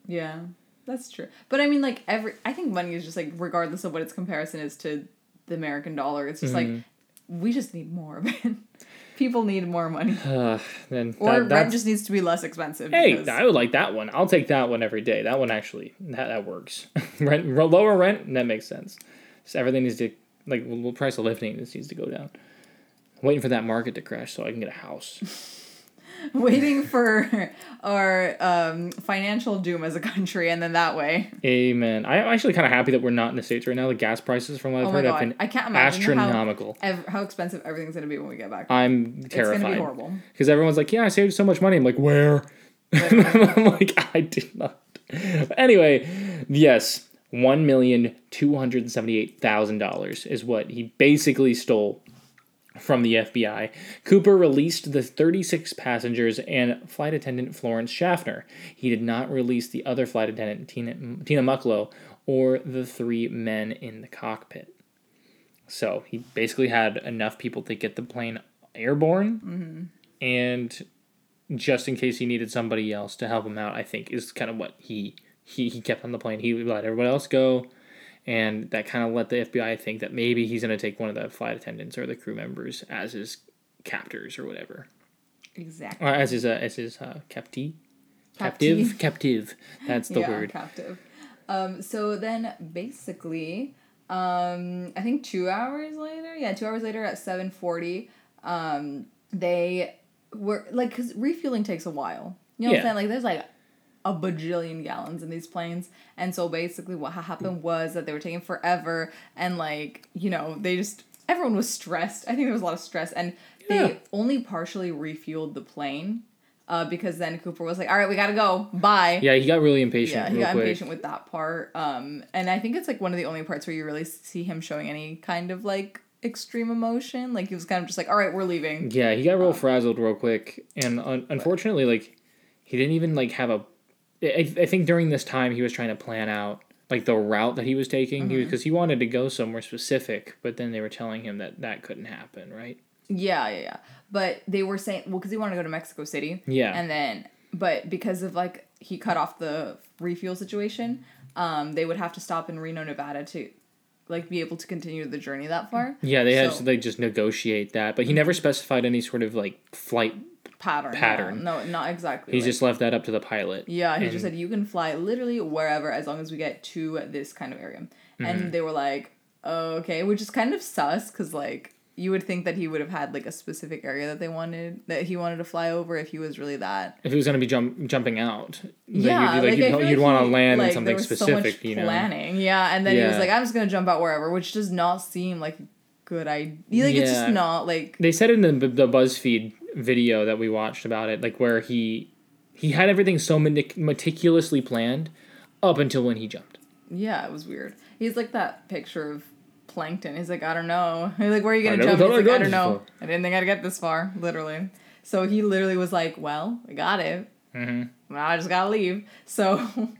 Yeah, that's true. But I mean, like I think money is just like regardless of what its comparison is to the American dollar, it's just like. We just need more of it. People need more money. Rent just needs to be less expensive. Hey, I would like that one. I'll take that one every day. That one actually, that works. Lower rent, that makes sense. So everything needs to, like, the price of living needs to go down. I'm waiting for that market to crash so I can get a house. Waiting for our financial doom as a country, and then that way. Amen. I'm actually kind of happy that we're not in the States right now. The gas prices, from what I've heard, have been astronomical. How expensive everything's going to be when we get back. I'm terrified. It's going to be horrible. Because everyone's like, yeah, I saved so much money. I'm like, where? I'm like, I did not. Anyway, yes, $1,278,000 is what he basically stole from the FBI. Cooper released the 36 passengers and flight attendant Florence Schaffner. He did not release the other flight attendant, Tina Mucklow, or the 3 men in the cockpit. So he basically had enough people to get the plane airborne, and just in case he needed somebody else to help him out, I think is kind of what he kept on the plane. He let everybody else go. And that kind of let the FBI think that maybe he's going to take one of the flight attendants or the crew members as his captors or whatever. Exactly. Or as his captive. That's the word. Captive. So then basically, I think 2 hours later. Yeah, 2 hours later at 7:40, they were like, because refueling takes a while. You know what I'm saying? Like there's like a bajillion gallons in these planes, and so basically what happened was that they were taking forever, and like, you know, everyone was stressed. I think there was a lot of stress, and they only partially refueled the plane because then Cooper was like, all right, we gotta go, bye. Yeah, he got really impatient. Yeah, he got impatient with that part, and I think it's like one of the only parts where you really see him showing any kind of like extreme emotion. Like he was kind of just like, all right, we're leaving. Yeah, he got real frazzled real quick, and unfortunately, like he didn't even like have a. I think during this time he was trying to plan out like the route that he was taking because he wanted to go somewhere specific, but then they were telling him that couldn't happen, right? Yeah. But they were saying, well, because he wanted to go to Mexico City. Yeah. And then, but because of like he cut off the refuel situation, they would have to stop in Reno, Nevada to like be able to continue the journey that far. Yeah, they just negotiate that, but he never specified any sort of like flight pattern. No, not exactly. He just left that up to the pilot. Yeah, he just said, you can fly literally wherever as long as we get to this kind of area. And they were like, okay, which is kind of sus because, like, you would think that he would have had, like, a specific area that he wanted to fly over if he was really that. If he was going to be jumping out. Yeah. You'd want to land in something specific, you know. Planning, yeah. And then he was like, I'm just going to jump out wherever, which does not seem like a good idea. Like, it's just not, like... They said in the BuzzFeed video that we watched about it, like where he had everything so meticulously planned up until when he jumped. Yeah, it was weird. He's like that picture of plankton. He's like, I don't know. He's like, where are you going to jump? He's like, I don't know. I didn't think I'd get this far, literally. So he literally was like, well, I got it. Mm-hmm. Well, I just got to leave. So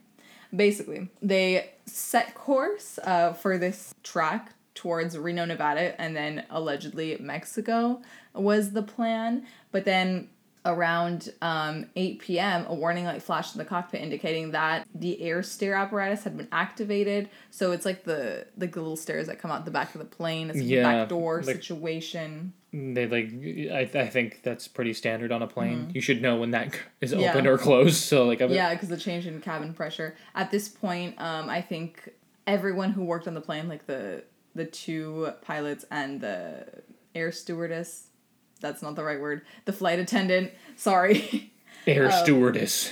basically, they set course for this track towards Reno, Nevada, and then allegedly Mexico was the plan. But then around 8 p.m., a warning light flashed in the cockpit indicating that the air stair apparatus had been activated. So it's like the little stairs that come out the back of the plane. It's like a back door situation. They I think that's pretty standard on a plane. Mm-hmm. You should know when that is opened or closed. So because the change in cabin pressure. At this point, I think everyone who worked on the plane, like the two pilots and the air stewardess. That's not the right word. The flight attendant. Sorry. Air stewardess.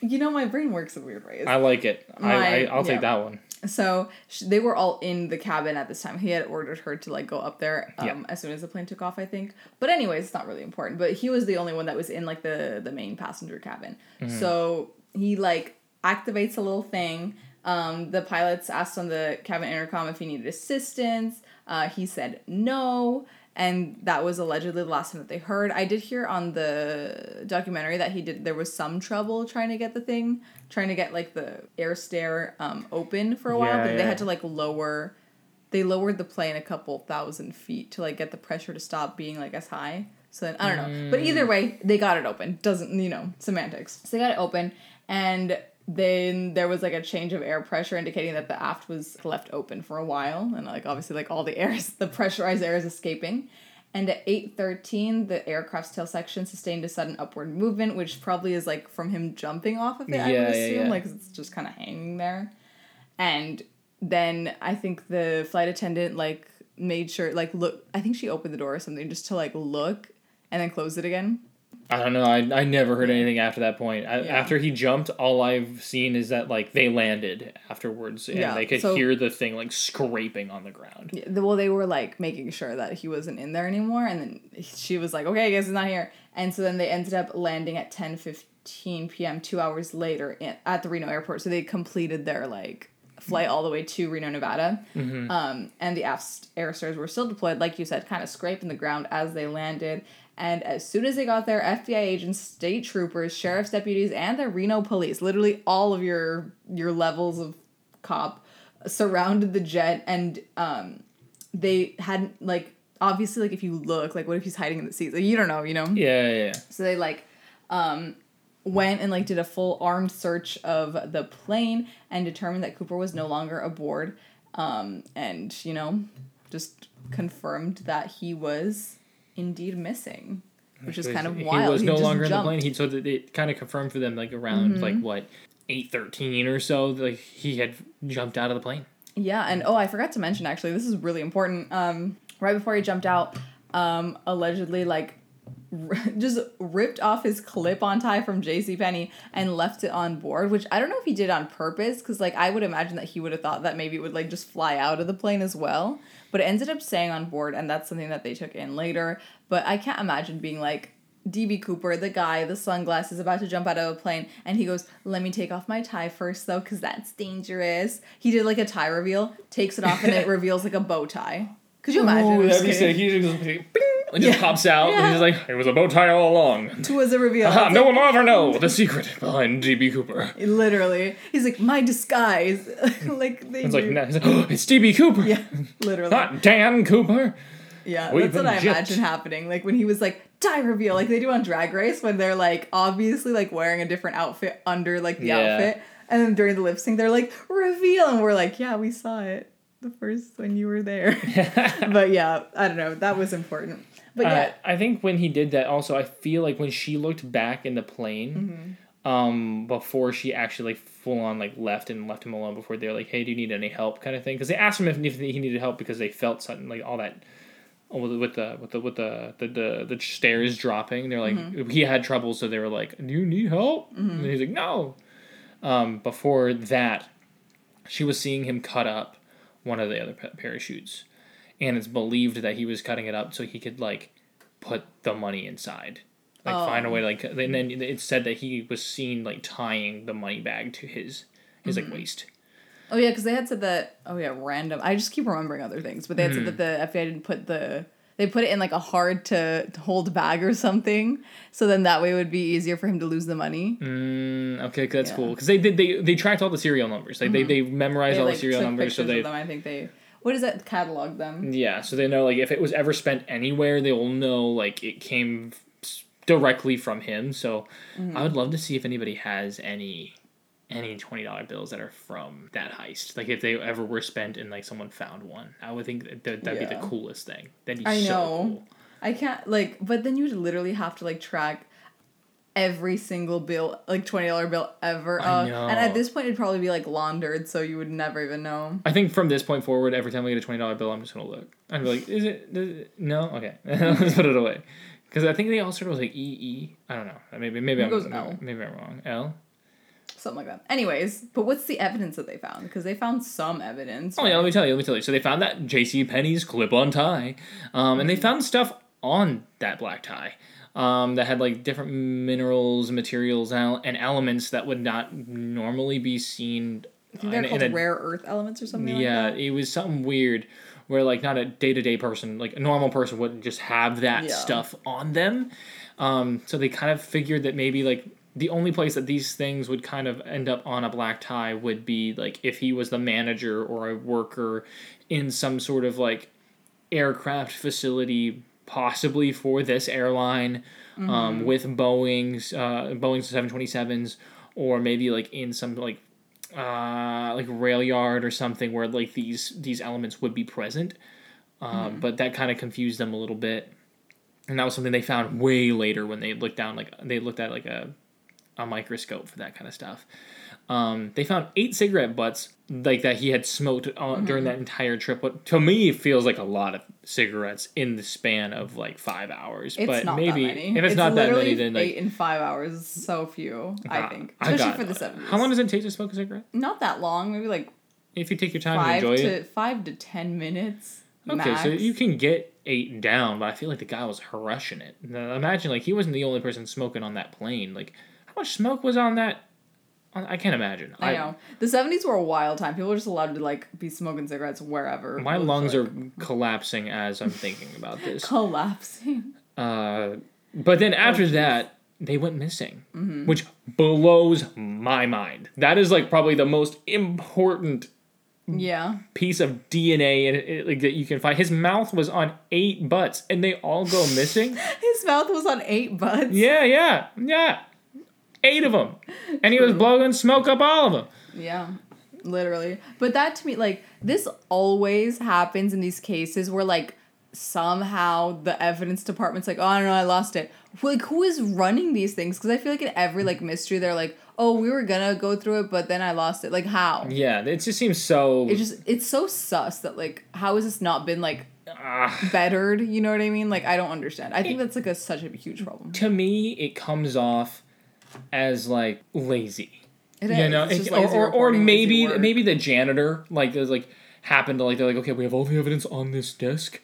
You know, my brain works in weird ways. I like it. I'll take that one. So they were all in the cabin at this time. He had ordered her to go up there as soon as the plane took off, I think. But anyways, it's not really important. But he was the only one that was in the main passenger cabin. Mm-hmm. So he activates a little thing. The pilots asked on the cabin intercom if he needed assistance. He said no, and that was allegedly the last time that they heard. I did hear on the documentary that there was some trouble trying to get the air stair open for a while, but they had to lowered the plane a couple thousand feet to get the pressure to stop being as high. So then, I don't know. But either way, they got it open. Doesn't, semantics. So they got it open, and then there was a change of air pressure indicating that the aft was left open for a while. And obviously all the air, the pressurized air is escaping. And at 8:13, the aircraft's tail section sustained a sudden upward movement, which probably is from him jumping off of it, I would assume. It's just kind of hanging there. And then I think the flight attendant made sure, look, I think she opened the door or something just to look and then closed it again. I don't know. I never heard anything after that point. After he jumped, all I've seen is that they landed afterwards, and they could hear the thing scraping on the ground. Yeah, well, they were making sure that he wasn't in there anymore, and then she was like, "Okay, I guess he's not here." And so then they ended up landing at 10:15 p.m. 2 hours later at the Reno airport. So they completed their flight all the way to Reno, Nevada, mm-hmm. And the aft air stairs were still deployed, like you said, kind of scraping the ground as they landed. And as soon as they got there, FBI agents, state troopers, sheriff's deputies, and the Reno police, literally all of your levels of cop, surrounded the jet. And they had, obviously, if you look, what if he's hiding in the seats? You don't know, you know? Yeah. So they, went and did a full armed search of the plane and determined that Cooper was no longer aboard. And, just confirmed that he was indeed missing, which is kind of wild. He was no longer in the plane. So it kind of confirmed for them around mm-hmm. 8:13 or so, he had jumped out of the plane. Yeah, and I forgot to mention, actually, this is really important. Right before he jumped out, allegedly just ripped off his clip-on tie from JC Penney and left it on board, which I don't know if he did on purpose, because I would imagine that he would have thought that maybe it would just fly out of the plane as well, but it ended up staying on board, and that's something that they took in later. But I can't imagine being D.B. Cooper, the guy, the sunglasses, about to jump out of a plane, and he goes, "Let me take off my tie first, though, because that's dangerous." He did a tie reveal, takes it off, and it reveals a bow tie. Could you imagine? Ooh, that'd be sick. He just bing, and just pops out, and he's like, "It was a bow tie all along. It was a reveal." No one will ever know the secret behind D.B. Cooper. Literally. He's like, "My disguise." It's D.B. Cooper. Yeah, literally. Not Dan Cooper. Yeah, that's what I imagine happening. When he was tie reveal, they do on Drag Race, when they're obviously wearing a different outfit under the outfit. And then during the lip sync, they're reveal. And we're yeah, we saw it the first when you were there. But yeah, I don't know. That was important. But I think when he did that also, I feel when she looked back in the plane, mm-hmm. Before she actually full on left him alone, before they were "Hey, do you need any help?" kind of thing. Because they asked him if he needed help, because they felt something all that with the stairs dropping. They're mm-hmm. he had trouble, so they were "Do you need help?" Mm-hmm. And he's "No." Before that, she was seeing him cut up one of the other parachutes. And it's believed that he was cutting it up so he could, put the money inside. Find a way, and then it's said that he was seen, tying the money bag to his mm-hmm. Waist. Oh, yeah, because they had said that... Oh, yeah, random. I just keep remembering other things. But they had said that the FBI didn't put the... They put it in, like, a hard-to-hold bag or something. So then that way it would be easier for him to lose the money. Okay, that's cool. Because they tracked all the serial numbers. Like, they memorized all the serial numbers. So they took pictures of them, I think they... What does that catalog them? Yeah, so they know, like, if it was ever spent anywhere, they will know, like, it came directly from him. So I would love to see if anybody has any $20 bills that are from that heist. Like, if they ever were spent and, like, someone found one. I would think that'd be the coolest thing. That'd be cool. I can't, like... But then you'd literally have to, like, track every single bill, like, $20 bill ever. I know. And at this point, it'd probably be, like, laundered, so you would never even know. I think from this point forward, every time I get a $20 bill, I'm just gonna look. I'd be like, is it no? Okay. Let's put it away. Because I think they all sort of was like, E. I don't know. Maybe I'm wrong. L? Something like that. Anyways, but what's the evidence that they found? Because they found some evidence. Oh, yeah, let me tell you. So they found that JC Penney's clip-on tie. And they found stuff on that black tie that had, like, different minerals, materials, and elements that would not normally be seen. I think they're called rare earth elements or something like that. Yeah, it was something weird where, like, not a day-to-day person, like, a normal person wouldn't just have that stuff on them. So they kind of figured that maybe, like, the only place that these things would kind of end up on a black tie would be, like, if he was the manager or a worker in some sort of, like, aircraft facility, possibly for this airline, with Boeing 727s, or maybe, like, in some, like rail yard or something where, like, these elements would be present. But that kind of confused them a little bit. And that was something they found way later when they looked down, like, they looked at, like, a microscope for that kind of stuff. They found 8 cigarette butts, like, that he had smoked during that entire trip. What to me feels like a lot of cigarettes in the span of, like, 5 hours. It's but not maybe that many. If it's not that many, then, like, 8 in 5 hours is so few. I think, especially for the 70s. How long does it take to smoke a cigarette? Not that long. Maybe, like, if you take your time and enjoy it, 5 to 10 minutes. Okay, max. So you can get 8 down, but I feel like the guy was rushing it. Now, imagine, like, he wasn't the only person smoking on that plane. Like, how much smoke was on that? I can't imagine. I know. The 70s were a wild time. People were just allowed to, like, be smoking cigarettes wherever. My lungs are collapsing as I'm thinking about this. Collapsing. But then after that, they went missing, which blows my mind. That is, like, probably the most important piece of DNA like, that you can find. His mouth was on 8 butts, and they all go missing. His mouth was on 8 butts? Yeah. 8 of them. And he was blowing smoke up all of them. Yeah, literally. But that, to me, like, this always happens in these cases where, like, somehow the evidence department's like, oh, I don't know, I lost it. Like, who is running these things? Because I feel like in every, like, mystery, they're like, oh, we were gonna go through it, but then I lost it. Like, how? Yeah, it just seems so... It's so sus that, like, how has this not been, like, bettered? You know what I mean? Like, I don't understand. I think that's, like, such a huge problem. To me, it comes off as, like, lazy. It is. You know? Or maybe the janitor, like, is, like, happened to, like, they're like, okay, we have all the evidence on this desk.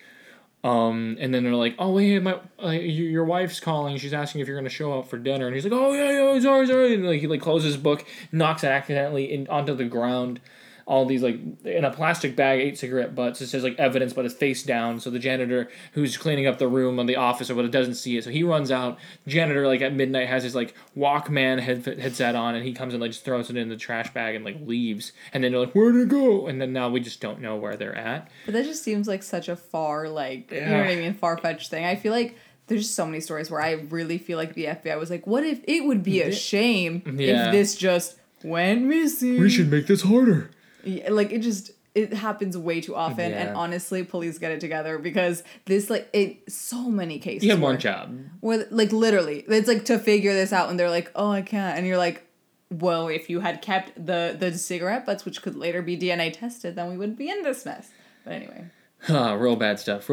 And then they're like, oh, wait, my, your wife's calling. She's asking if you're going to show up for dinner. And he's like, oh, yeah, sorry. And, like, he, like, closes his book, knocks it accidentally onto the ground. All these, like, in a plastic bag, 8 cigarette butts. It says, like, evidence, but it's face down. So the janitor who's cleaning up the room on the office or what, it doesn't see it. So he runs out. Janitor, like, at midnight has his, like, Walkman headset on, and he comes and, like, just throws it in the trash bag and, like, leaves. And then they're like, where'd it go? And then now we just don't know where they're at. But that just seems like such a far, like, you know what I mean, far-fetched thing. I feel like there's just so many stories where I really feel like the FBI was like, what if it would be a shame if this just went missing? We should make this harder. Yeah, like, it happens way too often, and honestly, please get it together, because this, like, so many cases. You have one job. Where, like, literally, it's, like, to figure this out, and they're like, oh, I can't, and you're like, well, if you had kept the cigarette butts, which could later be DNA tested, then we wouldn't be in this mess. But anyway. Real bad stuff.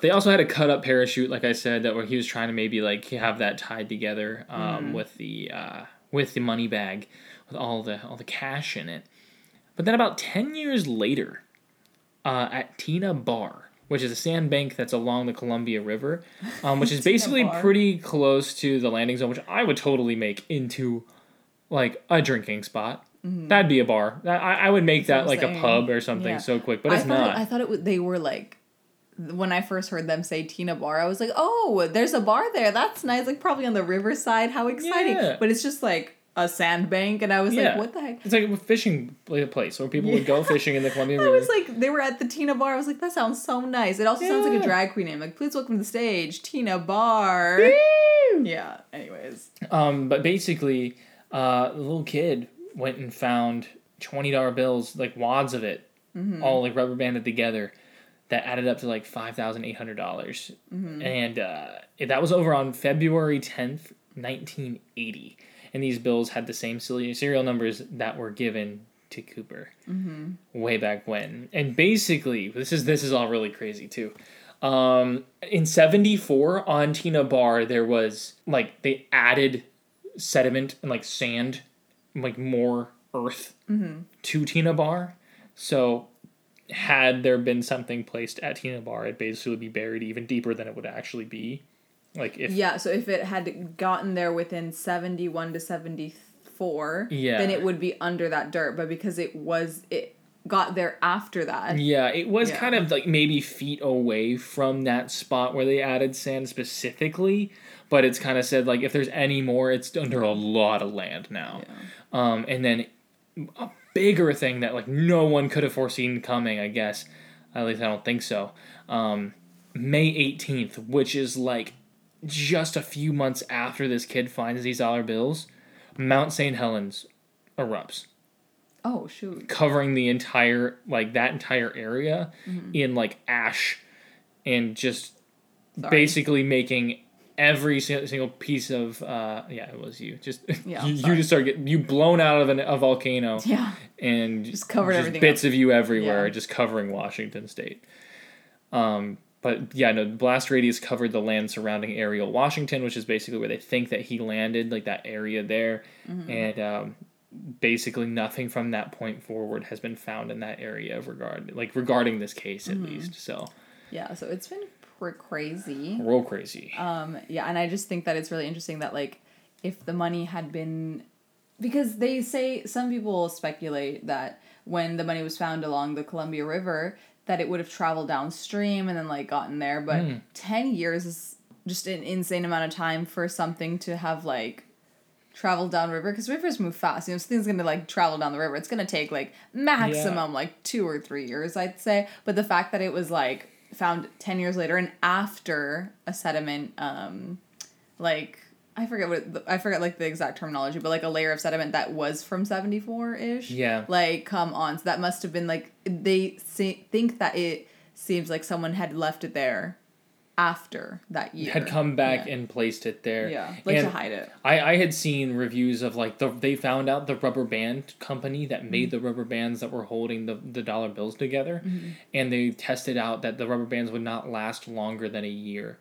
They also had a cut-up parachute, like I said, that where he was trying to maybe, like, have that tied together with the money bag, with all the cash in it. But then about 10 years later, at Tina Bar, which is a sandbank that's along the Columbia River, which is basically pretty close to the landing zone, which I would totally make into, like, a drinking spot. Mm-hmm. That'd be a bar. I would make that like a pub or something so quick, but it's not. I thought it was, they were like, when I first heard them say Tina Bar, I was like, oh, there's a bar there. That's nice. Like probably on the riverside. How exciting. Yeah. But it's just like a sandbank. And I was like, what the heck? It's like a fishing place where people would go fishing in the Columbia River. I was like, they were at the Tina Bar. I was like, that sounds so nice. It also sounds like a drag queen name. Like, please welcome to the stage, Tina Bar. Woo! Yeah. Anyways. But basically, the little kid went and found $20 bills, like wads of it, all like rubber banded together. That added up to like $5,800. Mm-hmm. And that was over on February 10th, 1980. And these bills had the same serial numbers that were given to Cooper way back when. And basically, this is all really crazy too. In 1974 on Tina Bar, there was like, they added sediment and like sand, and, like more earth to Tina Bar. So had there been something placed at Tina Bar, it basically would be buried even deeper than it would actually be. Like if so if it had gotten there within 71 to 74, then it would be under that dirt. But because it got there after that. Yeah, it was kind of like maybe feet away from that spot where they added sand specifically. But it's kind of said like if there's any more, it's under a lot of land now. Yeah. And then a bigger thing that like no one could have foreseen coming, I guess. At least I don't think so. May 18th, which is like just a few months after this kid finds these dollar bills, Mount St. Helens erupts. Oh, shoot. Covering the entire, like that entire area in like ash and just basically making every single piece of, it was you. Just, you just start getting, you blown out of a volcano. Yeah. And just covered everything. Bits of you everywhere, just covering Washington State. But the blast radius covered the land surrounding Ariel, Washington, which is basically where they think that he landed, like that area there. Mm-hmm. And basically nothing from that point forward has been found in that area regarding this case at least. So so it's been crazy. Real crazy. And I just think that it's really interesting that like if the money had been, because they say, some people speculate that when the money was found along the Columbia River, that it would have traveled downstream and then like gotten there. But 10 years is just an insane amount of time for something to have like traveled down river. Because rivers move fast. You know, something's going to like travel down the river. It's going to take like maximum like 2 or 3 years, I'd say. But the fact that it was like found 10 years later and after a sediment, I forget like the exact terminology, but like a layer of sediment that was from 1974-ish. Yeah. Like, come on. So that must have been like, they think that it seems like someone had left it there after that year. Had come back and placed it there. Yeah. Like, and to hide it. I had seen reviews of like, they found out the rubber band company that made the rubber bands that were holding the dollar bills together. Mm-hmm. And they tested out that the rubber bands would not last longer than a year.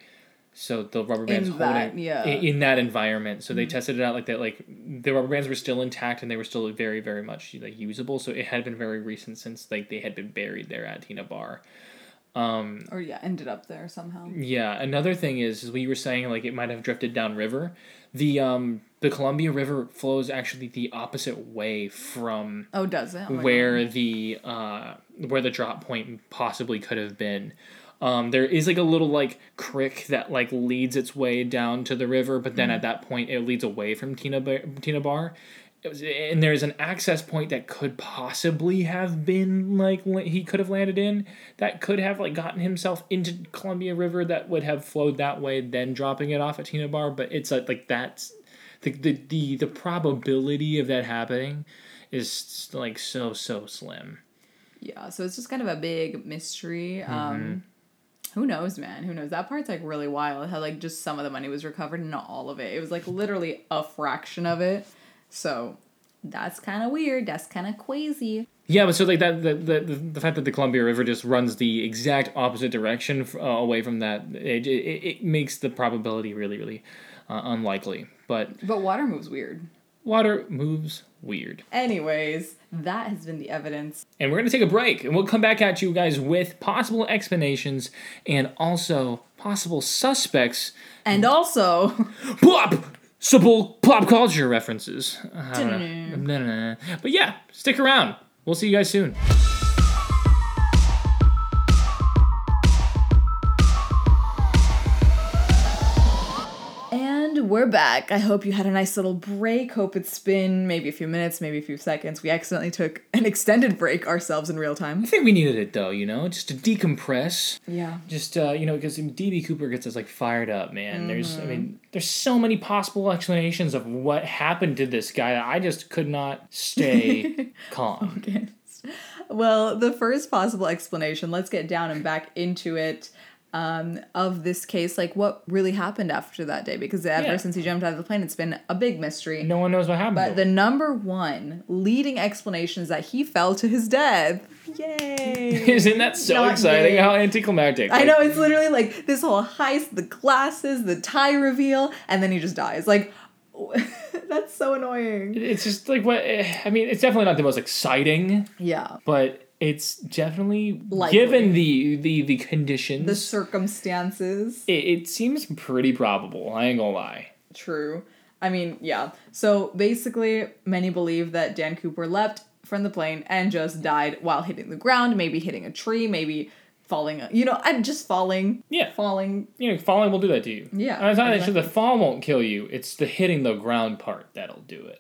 So the rubber bands in that environment. So they tested it out like that. Like the rubber bands were still intact and they were still very, very much like usable. So it had been very recent since like they had been buried there at Tina Bar. Ended up there somehow. Yeah. Another thing is we were saying like it might have drifted downriver. The Columbia River flows actually the opposite way from where the drop point possibly could have been. There is like a little like creek that like leads its way down to the river, but then at that point it leads away from Tina Bar. And there's an access point that could possibly have been like he could have landed in, that could have like gotten himself into Columbia River, that would have flowed that way, then dropping it off at Tina Bar. But it's like that's the probability of that happening is like so slim. Yeah, so it's just kind of a big mystery. Who knows, man? Who knows? That part's, like, really wild. How, like, just some of the money was recovered and not all of it. It was, like, literally a fraction of it. So that's kind of weird. That's kind of crazy. Yeah, but so, like, that the fact that the Columbia River just runs the exact opposite direction away from that, it makes the probability really, really unlikely. But water moves weird. Water moves weird. Anyways, that has been the evidence. And we're going to take a break, and we'll come back at you guys with possible explanations and also possible suspects. And also... Bop! Simple pop culture references. I don't know. But yeah, stick around. We'll see you guys soon. And we're back. I hope you had a nice little break. Hope it's been maybe a few minutes, maybe a few seconds. We accidentally took an extended break ourselves in real time. I think we needed it, though, you know, just to decompress. Yeah. Just, you know, because D.B. Cooper gets us, like, fired up, man. Mm-hmm. There's so many possible explanations of what happened to this guy that I just could not stay calm. Okay. Well, the first possible explanation, let's get down and back into it. Of this case, like what really happened after that day, because ever since he jumped out of the plane, it's been a big mystery. No one knows what happened. But the number one leading explanation is that he fell to his death. Yay! Isn't that so exciting? Yay. How anticlimactic. Like, I know, it's literally like this whole heist, the glasses, the tie reveal, and then he just dies. Like, that's so annoying. It's just like, what? I mean, it's definitely not the most exciting. Yeah. But it's definitely likely. Given the conditions, the circumstances, it seems pretty probable. I ain't gonna lie. True. I mean, yeah. So basically, many believe that Dan Cooper leapt from the plane and just died while hitting the ground, maybe hitting a tree, maybe falling. Falling. Yeah, falling. Falling will do that to you. Yeah, and it's not exactly. The fall won't kill you. It's the hitting the ground part that'll do it.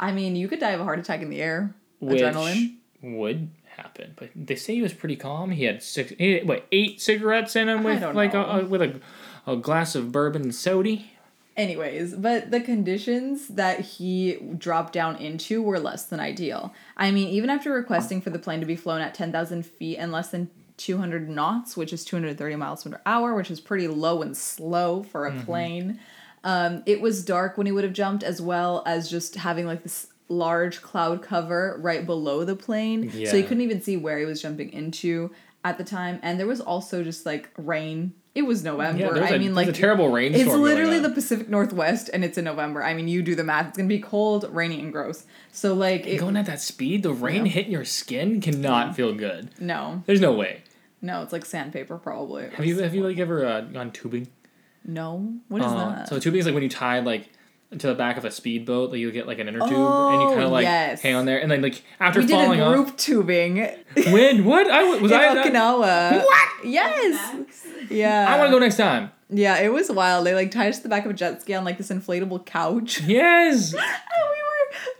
I mean, you could die of a heart attack in the air. Which adrenaline would happen, but they say he was pretty calm. He had eight cigarettes in him with a glass of bourbon and soda. Anyways, but the conditions that he dropped down into were less than ideal. I mean, even after requesting for the plane to be flown at 10,000 feet and less than 200 knots, which is 230 miles per hour, which is pretty low and slow for a plane, it was dark when he would have jumped, as well as just having like this large cloud cover right below the plane, so you couldn't even see where he was jumping into at the time. And there was also just like rain. It was November. Yeah, there's a terrible rainstorm. It's literally the Pacific Northwest, and it's in November. I mean, you do the math. It's gonna be cold, rainy, and gross. So like, going at that speed, the rain hitting your skin cannot feel good. No, there's no way. No, it's like sandpaper probably. Have you like ever gone tubing? No. What is that? So tubing is like when you tie like to the back of a speedboat, like you get like an inner tube, and you kind of like hang on there, and then like after falling off, we did a group tubing. When? What? I was in Okinawa. What? Yes. Yeah. I want to go next time. Yeah, it was wild. They like tied us to the back of a jet ski on like this inflatable couch. Yes.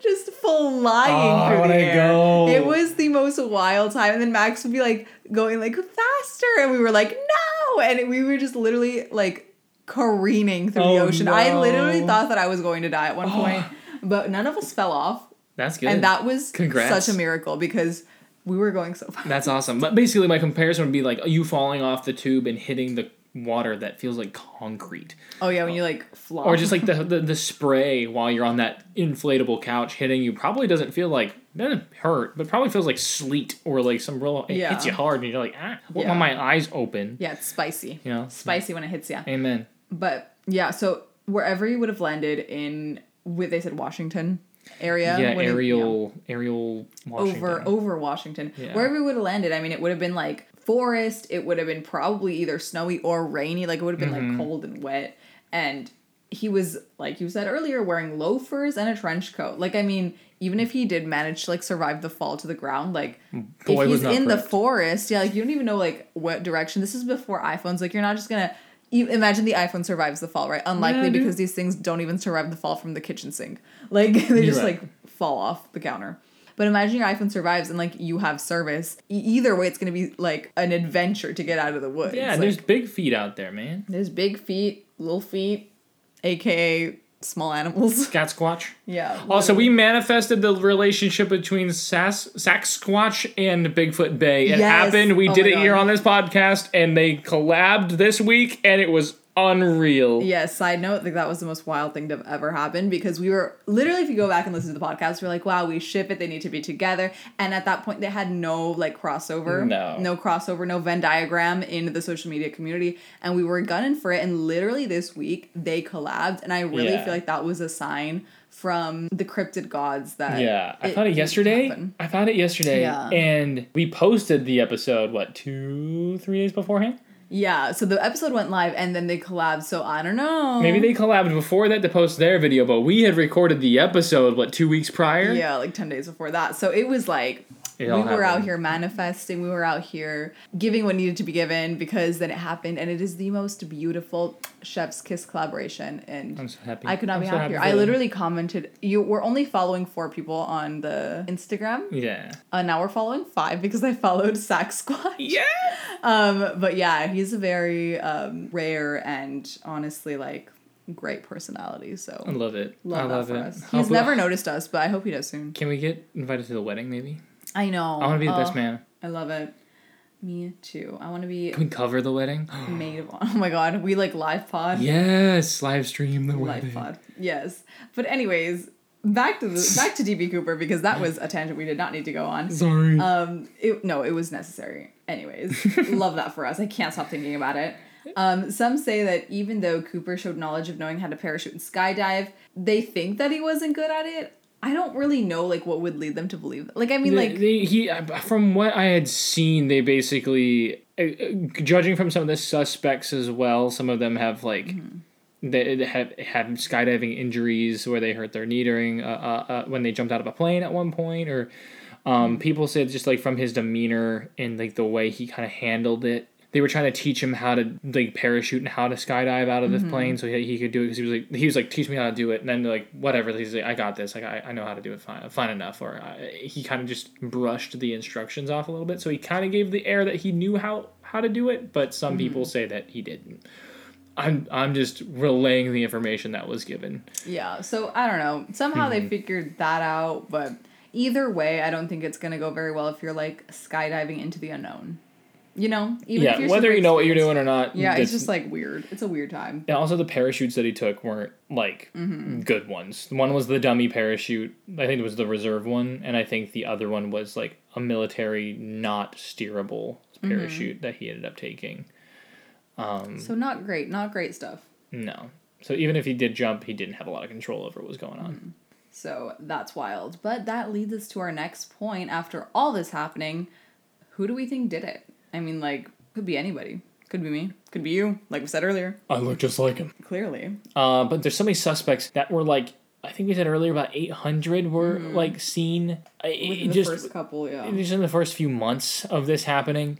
Just flying through the air. Go. It was the most wild time. And then Max would be like going like faster, and we were like no, and we were just literally like careening through the ocean. No. I literally thought that I was going to die at one point, but none of us fell off. That's good. And that was such a miracle because we were going so fast. That's awesome. But basically my comparison would be like you falling off the tube and hitting the water that feels like concrete. Oh yeah, when you like flop. Or just like the spray while you're on that inflatable couch hitting you probably doesn't feel like, doesn't hurt, but probably feels like sleet or like some real, it hits you hard and you're like, while my eyes open. Yeah, it's spicy. You know? Spicy when it hits you. Amen. But yeah, so wherever you would have landed in, they said Washington area. Yeah, Ariel Washington. Over Washington. Yeah. Wherever you would have landed, I mean, it would have been like forest. It would have been probably either snowy or rainy. Like it would have been like cold and wet. And he was, like you said earlier, wearing loafers and a trench coat. Like, I mean, even if he did manage to like survive the fall to the ground, like if he's in the forest, yeah, like you don't even know like what direction. This is before iPhones. Like you're not just going to... You imagine the iPhone survives the fall, right? Unlikely, because these things don't even survive the fall from the kitchen sink. Like, they just, like, fall off the counter. But imagine your iPhone survives and, like, you have service. Either way, it's going to be, like, an adventure to get out of the woods. Yeah, like, there's big feet out there, man. There's big feet, little feet, a.k.a. small animals. Sasquatch. Yeah. Literally. Also, we manifested the relationship between Sasquatch and Bigfoot Bay. It happened. We did it here on this podcast, and they collabed this week, and it was unreal. Yes. Yeah, side note, like that was the most wild thing to have ever happened because we were literally, if you go back and listen to the podcast, we're like, wow, we ship it. They need to be together. And at that point, they had no like crossover. No crossover. No Venn diagram in the social media community. And we were gunning for it. And literally this week, they collabed. And I really feel like that was a sign from the cryptid gods that I found it yesterday. Yeah. And we posted the episode 2-3 days beforehand. Yeah, so the episode went live and then they collabed, so I don't know. Maybe they collabed before that to post their video, but we had recorded the episode, what, 2 weeks prior? Yeah, like 10 days before that. So it was like, we were out here manifesting, we were out here giving what needed to be given, because then it happened, and it is the most beautiful Chef's Kiss collaboration, and I'm so happy. I could not be happier. I literally commented, you were only following 4 people on the Instagram. Yeah. Now we're following 5 because I followed Sack Squatch. Yeah. But yeah, he's a very rare and honestly like great personality, so I love it. Love that for us. He's never noticed us, but I hope he does soon. Can we get invited to the wedding maybe? I know. I want to be the best man. I love it. Me too. I want to be... Can we cover the wedding? Maid of honor. Oh my god. We like live pod. Yes. Live stream the wedding. Live pod. Yes. But anyways, back to D.B. Cooper, because that was a tangent we did not need to go on. Sorry. It was necessary. Anyways, love that for us. I can't stop thinking about it. Some say that even though Cooper showed knowledge of knowing how to parachute and skydive, they think that he wasn't good at it. I don't really know, like, what would lead them to believe that. Like, I mean, like... From what I had seen, they basically... judging from some of the suspects as well, some of them have, like... Mm-hmm. They have skydiving injuries where they hurt their knee during... when they jumped out of a plane at one point, or... people said just, like, from his demeanor and, like, the way he kind of handled it. They were trying to teach him how to, like, parachute and how to skydive out of this plane so he could do it, because he was like, teach me how to do it. And then, like, whatever. He's like, I got this. Like, I know how to do it fine enough. Or he kind of just brushed the instructions off a little bit. So he kind of gave the air that he knew how to do it. But some people say that he didn't. I'm just relaying the information that was given. Yeah. So, I don't know. Somehow they figured that out. But either way, I don't think it's going to go very well if you're, like, skydiving into the unknown. You know, even if you're whether you know what you're doing or not. Yeah, it's just like weird. It's a weird time. And also the parachutes that he took weren't like good ones. One was the dummy parachute. I think it was the reserve one. And I think the other one was like a military not steerable parachute that he ended up taking. So not great stuff. No. So even if he did jump, he didn't have a lot of control over what was going on. So that's wild. But that leads us to our next point. After all this happening, who do we think did it? I mean, like, could be anybody. Could be me. Could be you, like we said earlier. I look just like him. Clearly. But there's so many suspects that were, like, I think we said earlier about 800 were, like, seen. Within the first couple, yeah. Just in the first few months of this happening.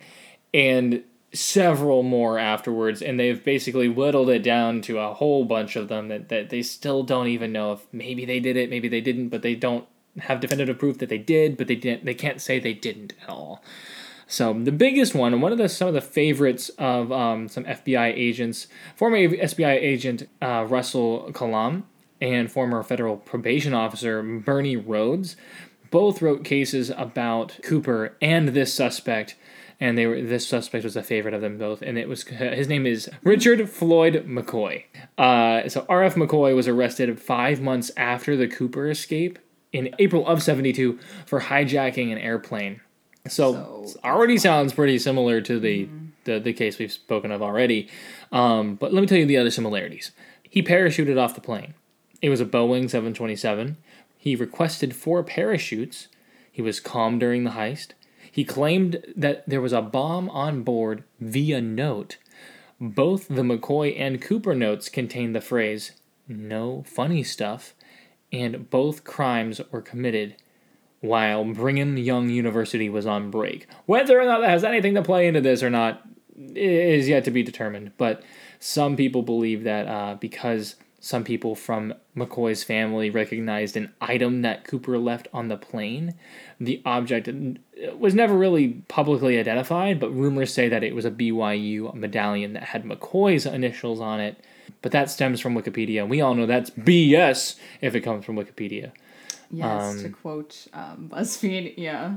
And several more afterwards. And they've basically whittled it down to a whole bunch of them that they still don't even know if maybe they did it, maybe they didn't. But they don't have definitive proof that they did, but they didn't. They can't say they didn't at all. So the biggest one, and some of the favorites of some FBI agents, former FBI agent Russell Kalam and former federal probation officer Bernie Rhodes, both wrote cases about Cooper and this suspect, and this suspect was a favorite of them both, and it was his name is Richard Floyd McCoy. So RF McCoy was arrested 5 months after the Cooper escape in April of '72 for hijacking an airplane. So already sounds pretty similar to the case we've spoken of already. But let me tell you the other similarities. He parachuted off the plane. It was a Boeing 727. He requested 4 parachutes. He was calm during the heist. He claimed that there was a bomb on board via note. Both the McCoy and Cooper notes contained the phrase, "no funny stuff," and both crimes were committed while Brigham Young University was on break. Whether or not that has anything to play into this or not is yet to be determined. But some people believe that because some people from McCoy's family recognized an item that Cooper left on the plane, the object was never really publicly identified, but rumors say that it was a BYU medallion that had McCoy's initials on it. But that stems from Wikipedia, and we all know that's BS if it comes from Wikipedia. Yes, to quote BuzzFeed, yeah.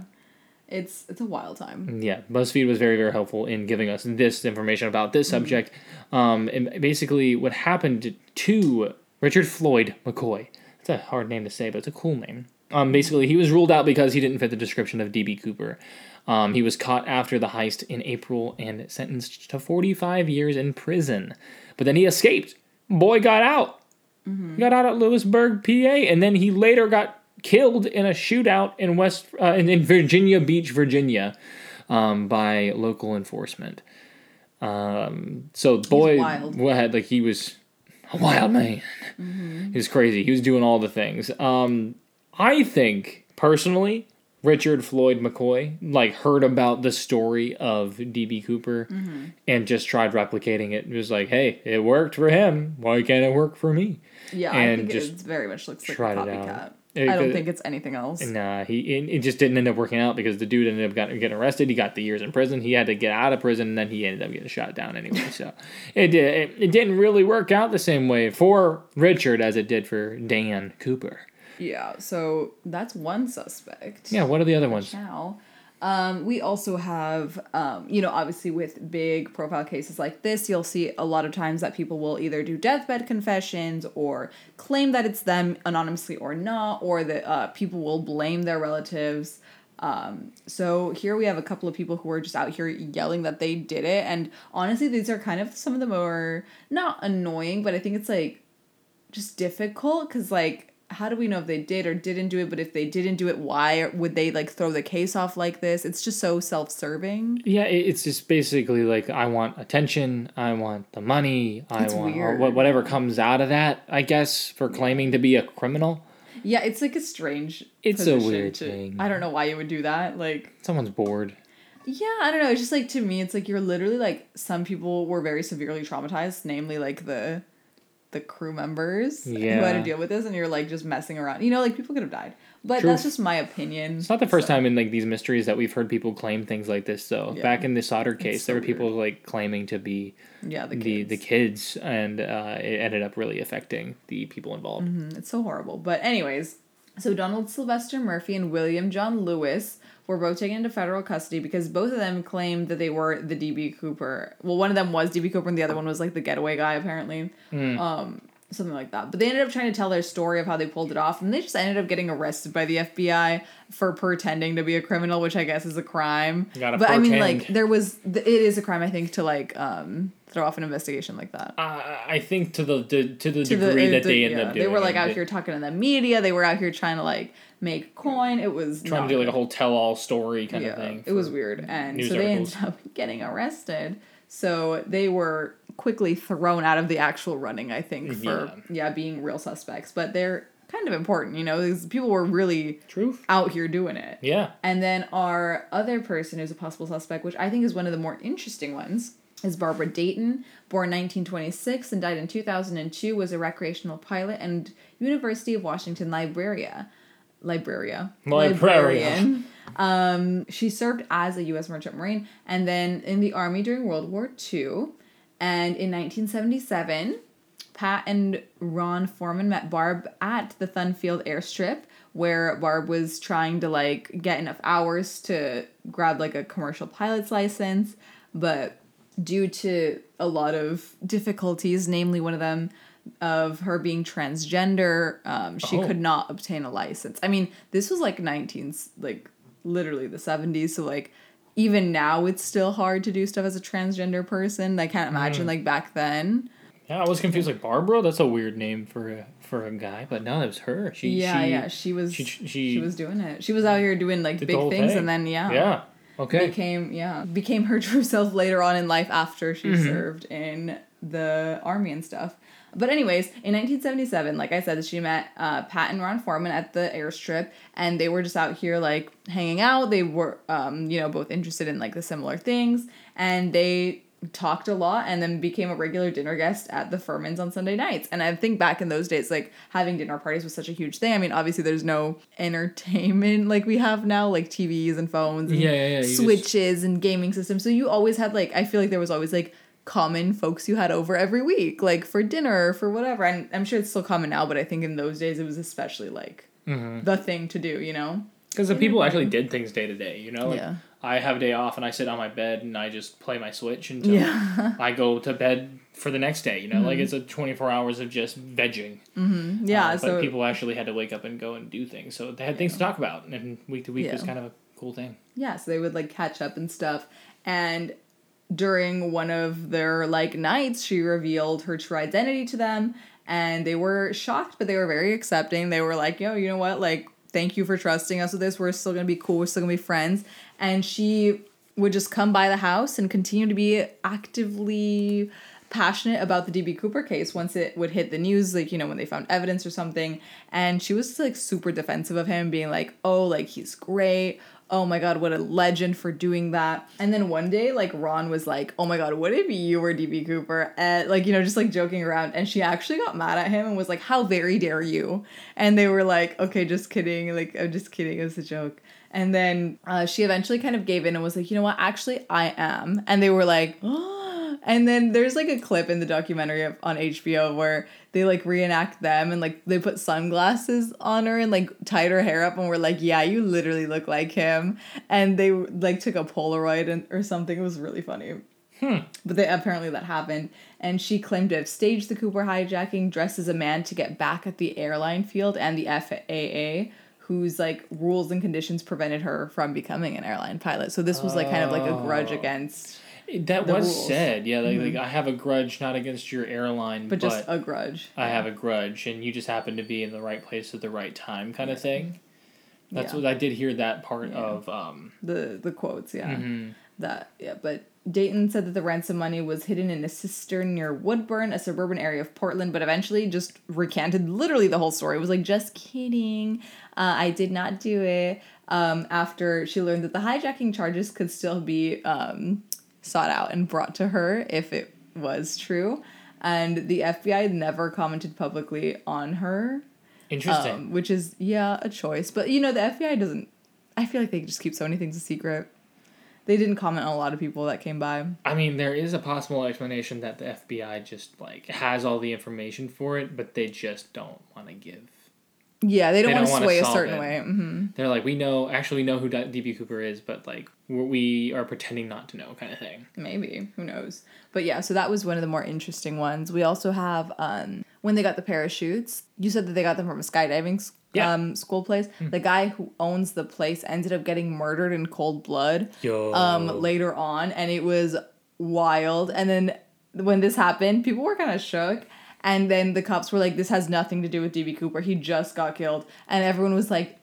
It's a wild time. Yeah, BuzzFeed was very, very helpful in giving us this information about this subject. And basically what happened to Richard Floyd McCoy. It's a hard name to say, but it's a cool name. Basically, he was ruled out because he didn't fit the description of D.B. Cooper. He was caught after the heist in April and sentenced to 45 years in prison. But then he escaped. Boy got out. He got out at Lewisburg, PA, and then he later got killed in a shootout in in Virginia Beach, Virginia, by local enforcement. So boy, what, like, he was a wild man. Mm-hmm. He was crazy. He was doing all the things. I think personally, Richard Floyd McCoy, like, heard about the story of D.B. Cooper mm-hmm. and just tried replicating it. It was like, hey, it worked for him. Why can't it work for me? Yeah, and I think just it very much looks like a copycat. I don't think it's anything else. Nah, it just didn't end up working out because the dude ended up getting arrested. He got the years in prison. He had to get out of prison, and then he ended up getting shot down anyway. So it didn't really work out the same way for Richard as it did for Dan Cooper. Yeah, so that's one suspect. Yeah, what are the other ones? Now, we also have, obviously with big profile cases like this, you'll see a lot of times that people will either do deathbed confessions or claim that it's them anonymously or not, or that people will blame their relatives. So here we have a couple of people who are just out here yelling that they did it. And honestly, these are kind of some of the more, not annoying, but I think it's, like, just difficult because, like, how do we know if they did or didn't do it? But if they didn't do it, why would they, like, throw the case off like this? It's just so self-serving. Yeah, it's just basically like, I want attention, I want the money, I want whatever comes out of that, I guess, for claiming to be a criminal. Yeah, it's like a strange position. It's a weird thing. I don't know why you would do that. Like, someone's bored. Yeah, I don't know. It's just, like, to me, it's like you're literally, like, some people were very severely traumatized, namely, like, the crew members who had to deal with this, and you're, like, just messing around. You know, like, people could have died. But True. That's just my opinion. It's not the first time in, like, these mysteries that we've heard people claim things like this, though. Yeah. Back in the Sodder case, there were people, like, claiming to be the kids, and it ended up really affecting the people involved. Mm-hmm. It's so horrible. But anyways, so Donald Sylvester Murphy and William John Lewis were both taken into federal custody because both of them claimed that they were the D.B. Cooper. Well, one of them was D.B. Cooper and the other one was, like, the getaway guy, apparently. Mm. Something like that. But they ended up trying to tell their story of how they pulled it off, and they just ended up getting arrested by the FBI for pretending to be a criminal, which I guess is a crime. But pretend. I mean, like, it is a crime, I think, to, like, throw off an investigation like that. I think to the degree that they ended up doing. They were, like, out here talking to the media. They were out here trying to, like, make coin. It was trying to do, like, a whole tell-all story kind of thing. It was weird, and so they ended up getting arrested. So they were quickly thrown out of the actual running, I think, for being real suspects. But they're kind of important, you know. These people were really out here doing it. Yeah. And then our other person who's a possible suspect, which I think is one of the more interesting ones, is Barbara Dayton, born 1926 and died in 2002, was a recreational pilot and University of Washington librarian. She served as a U.S. Merchant Marine and then in the Army during World War II. And in 1977, Pat and Ron Foreman met Barb at the Thunfield airstrip, where Barb was trying to, like, get enough hours to grab, like, a commercial pilot's license. But due to a lot of difficulties, namely one of them of her being transgender, she could not obtain a license. I mean, this was, like, literally the 70s, so, like, even now, it's still hard to do stuff as a transgender person. I can't imagine, like, back then. Yeah, I was confused. Like, Barbara? That's a weird name for a guy. But no, that was her. She was doing it. She was out here doing, like, big things. And then, yeah. Okay. Became her true self later on in life after she served in the Army and stuff. But anyways, in 1977, like I said, she met Pat and Ron Foreman at the airstrip, and they were just out here, like, hanging out. They were, both interested in, like, the similar things, and they talked a lot and then became a regular dinner guest at the Furmans on Sunday nights. And I think back in those days, like, having dinner parties was such a huge thing. I mean, obviously there's no entertainment like we have now, like TVs and phones and switches and gaming systems. So you always had, like, I feel like there was always, like, common folks you had over every week, like, for dinner or for whatever. And I'm sure it's still common now, but I think in those days it was especially, like, the thing to do, you know? Because the people actually did things day to day, you know? Like, I have a day off and I sit on my bed and I just play my Switch until I go to bed for the next day, you know? Like, it's a 24 hours of just vegging. But people actually had to wake up and go and do things. So they had things to talk about, and week to week was kind of a cool thing. Yeah, so they would, like, catch up and stuff. And during one of their, like, nights, she revealed her true identity to them, and they were shocked, but they were very accepting. They were like, yo, you know what? Like, thank you for trusting us with this. We're still going to be cool. We're still going to be friends. And she would just come by the house and continue to be actively passionate about the D.B. Cooper case once it would hit the news, like, you know, when they found evidence or something. And she was, like, super defensive of him, being like, oh, like, he's great. Oh, my God, what a legend for doing that. And then one day, like, Ron was like, oh, my God, would it be you or D.B. Cooper? And, like, you know, just, like, joking around. And she actually got mad at him and was like, how very dare you? And they were like, okay, just kidding. Like, I'm just kidding. It was a joke. And then she eventually kind of gave in and was like, you know what? Actually, I am. And they were like, oh. And then there's, like, a clip in the documentary on HBO where they, like, reenact them and, like, they put sunglasses on her and, like, tied her hair up and were like, yeah, you literally look like him. And they, like, took a Polaroid or something. It was really funny. But apparently that happened. And she claimed to have staged the Cooper hijacking, dressed as a man to get back at the airline field and the FAA, whose, like, rules and conditions prevented her from becoming an airline pilot. So this was, like, kind of, like, a grudge against that was rules. Said. Yeah, like, I have a grudge, not against your airline, but just a grudge. I have a grudge, and you just happen to be in the right place at the right time kind of thing. That's what I did hear that part of. The quotes, That, but Dayton said that the ransom money was hidden in a cistern near Woodburn, a suburban area of Portland, but eventually just recanted literally the whole story. It was like, just kidding. I did not do it. After she learned that the hijacking charges could still be sought out and brought to her if it was true. And the FBI never commented publicly on her. Interesting. Which is, a choice. But, you know, the FBI doesn't... I feel like they just keep so many things a secret. They didn't comment on a lot of people that came by. I mean, there is a possible explanation that the FBI just, like, has all the information for it, but they just don't want to give. Yeah, they don't want to sway a certain way. Mm-hmm. They're like, we know who D.B. Cooper is, but, like, we are pretending not to know kind of thing. Maybe. Who knows? But, yeah, so that was one of the more interesting ones. We also have when they got the parachutes. You said that they got them from a skydiving school. Yeah. School place. The guy who owns the place ended up getting murdered in cold blood later on, and it was wild. And then when this happened, people were kind of shook, and then the cops were like, this has nothing to do with D.B. Cooper, he just got killed. And everyone was like,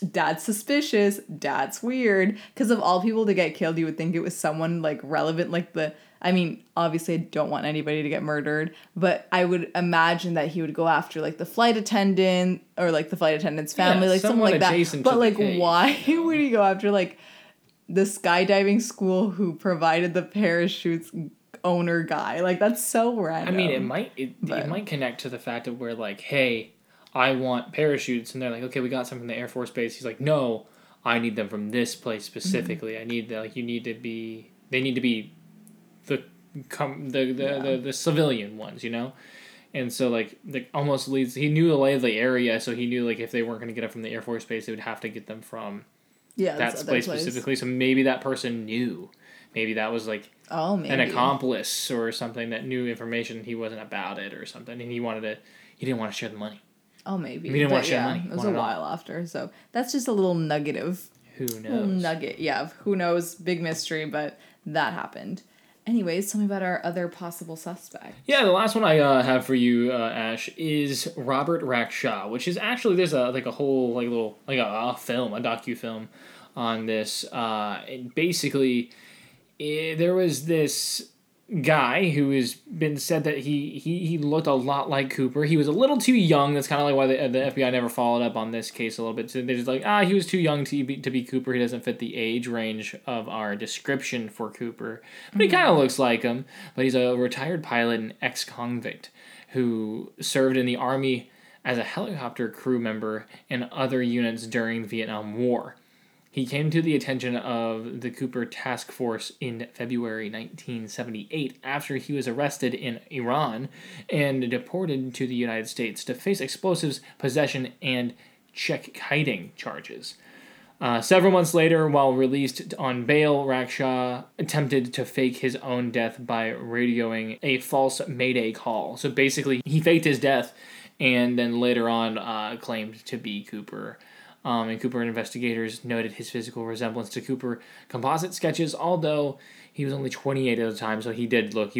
that's suspicious, that's weird, because of all people to get killed, you would think it was someone, like, relevant, like the... I mean, obviously, I don't want anybody to get murdered, but I would imagine that he would go after, like, the flight attendant or, like, the flight attendant's family, like, something like that. But, like, why would he go after, like, the skydiving school who provided the parachutes owner guy? Like, that's so random. I mean, it might connect to the fact of where, like, hey, I want parachutes, and they're like, okay, we got some from the Air Force Base. He's like, no, I need them from this place specifically. Mm-hmm. I need that. Like, they need to be the civilian ones, you know? And so, like almost leads... He knew the lay of the area, so he knew, like, if they weren't going to get them from the Air Force Base, they would have to get them from that place specifically. So maybe that person knew. Maybe that was, like, an accomplice or something that knew information. He wasn't about it or something, and he didn't want to share the money. Oh, maybe. He didn't want to share the money. It was a while after, so that's just a little nugget of... Who knows? Little nugget, who knows? Big mystery, but that happened. Anyways, tell me about our other possible suspect. Yeah, the last one I have for you, Ash, is Robert Rackshaw, which is actually there's a docu-film on this. And basically, there was this guy who has been said that he looked a lot like Cooper. He was a little too young. That's kind of like why the FBI never followed up on this case a little bit. So they're just like, he was too young to be Cooper. He doesn't fit the age range of our description for Cooper. But he kind of looks like him. But he's a retired pilot and ex-convict who served in the Army as a helicopter crew member and other units during the Vietnam War. He came to the attention of the Cooper Task Force in February 1978 after he was arrested in Iran and deported to the United States to face explosives, possession, and check kiting charges. Several months later, while released on bail, Rackshaw attempted to fake his own death by radioing a false Mayday call. So basically, he faked his death and then later on claimed to be Cooper. And Cooper investigators noted his physical resemblance to Cooper composite sketches, although he was only 28 at the time, so he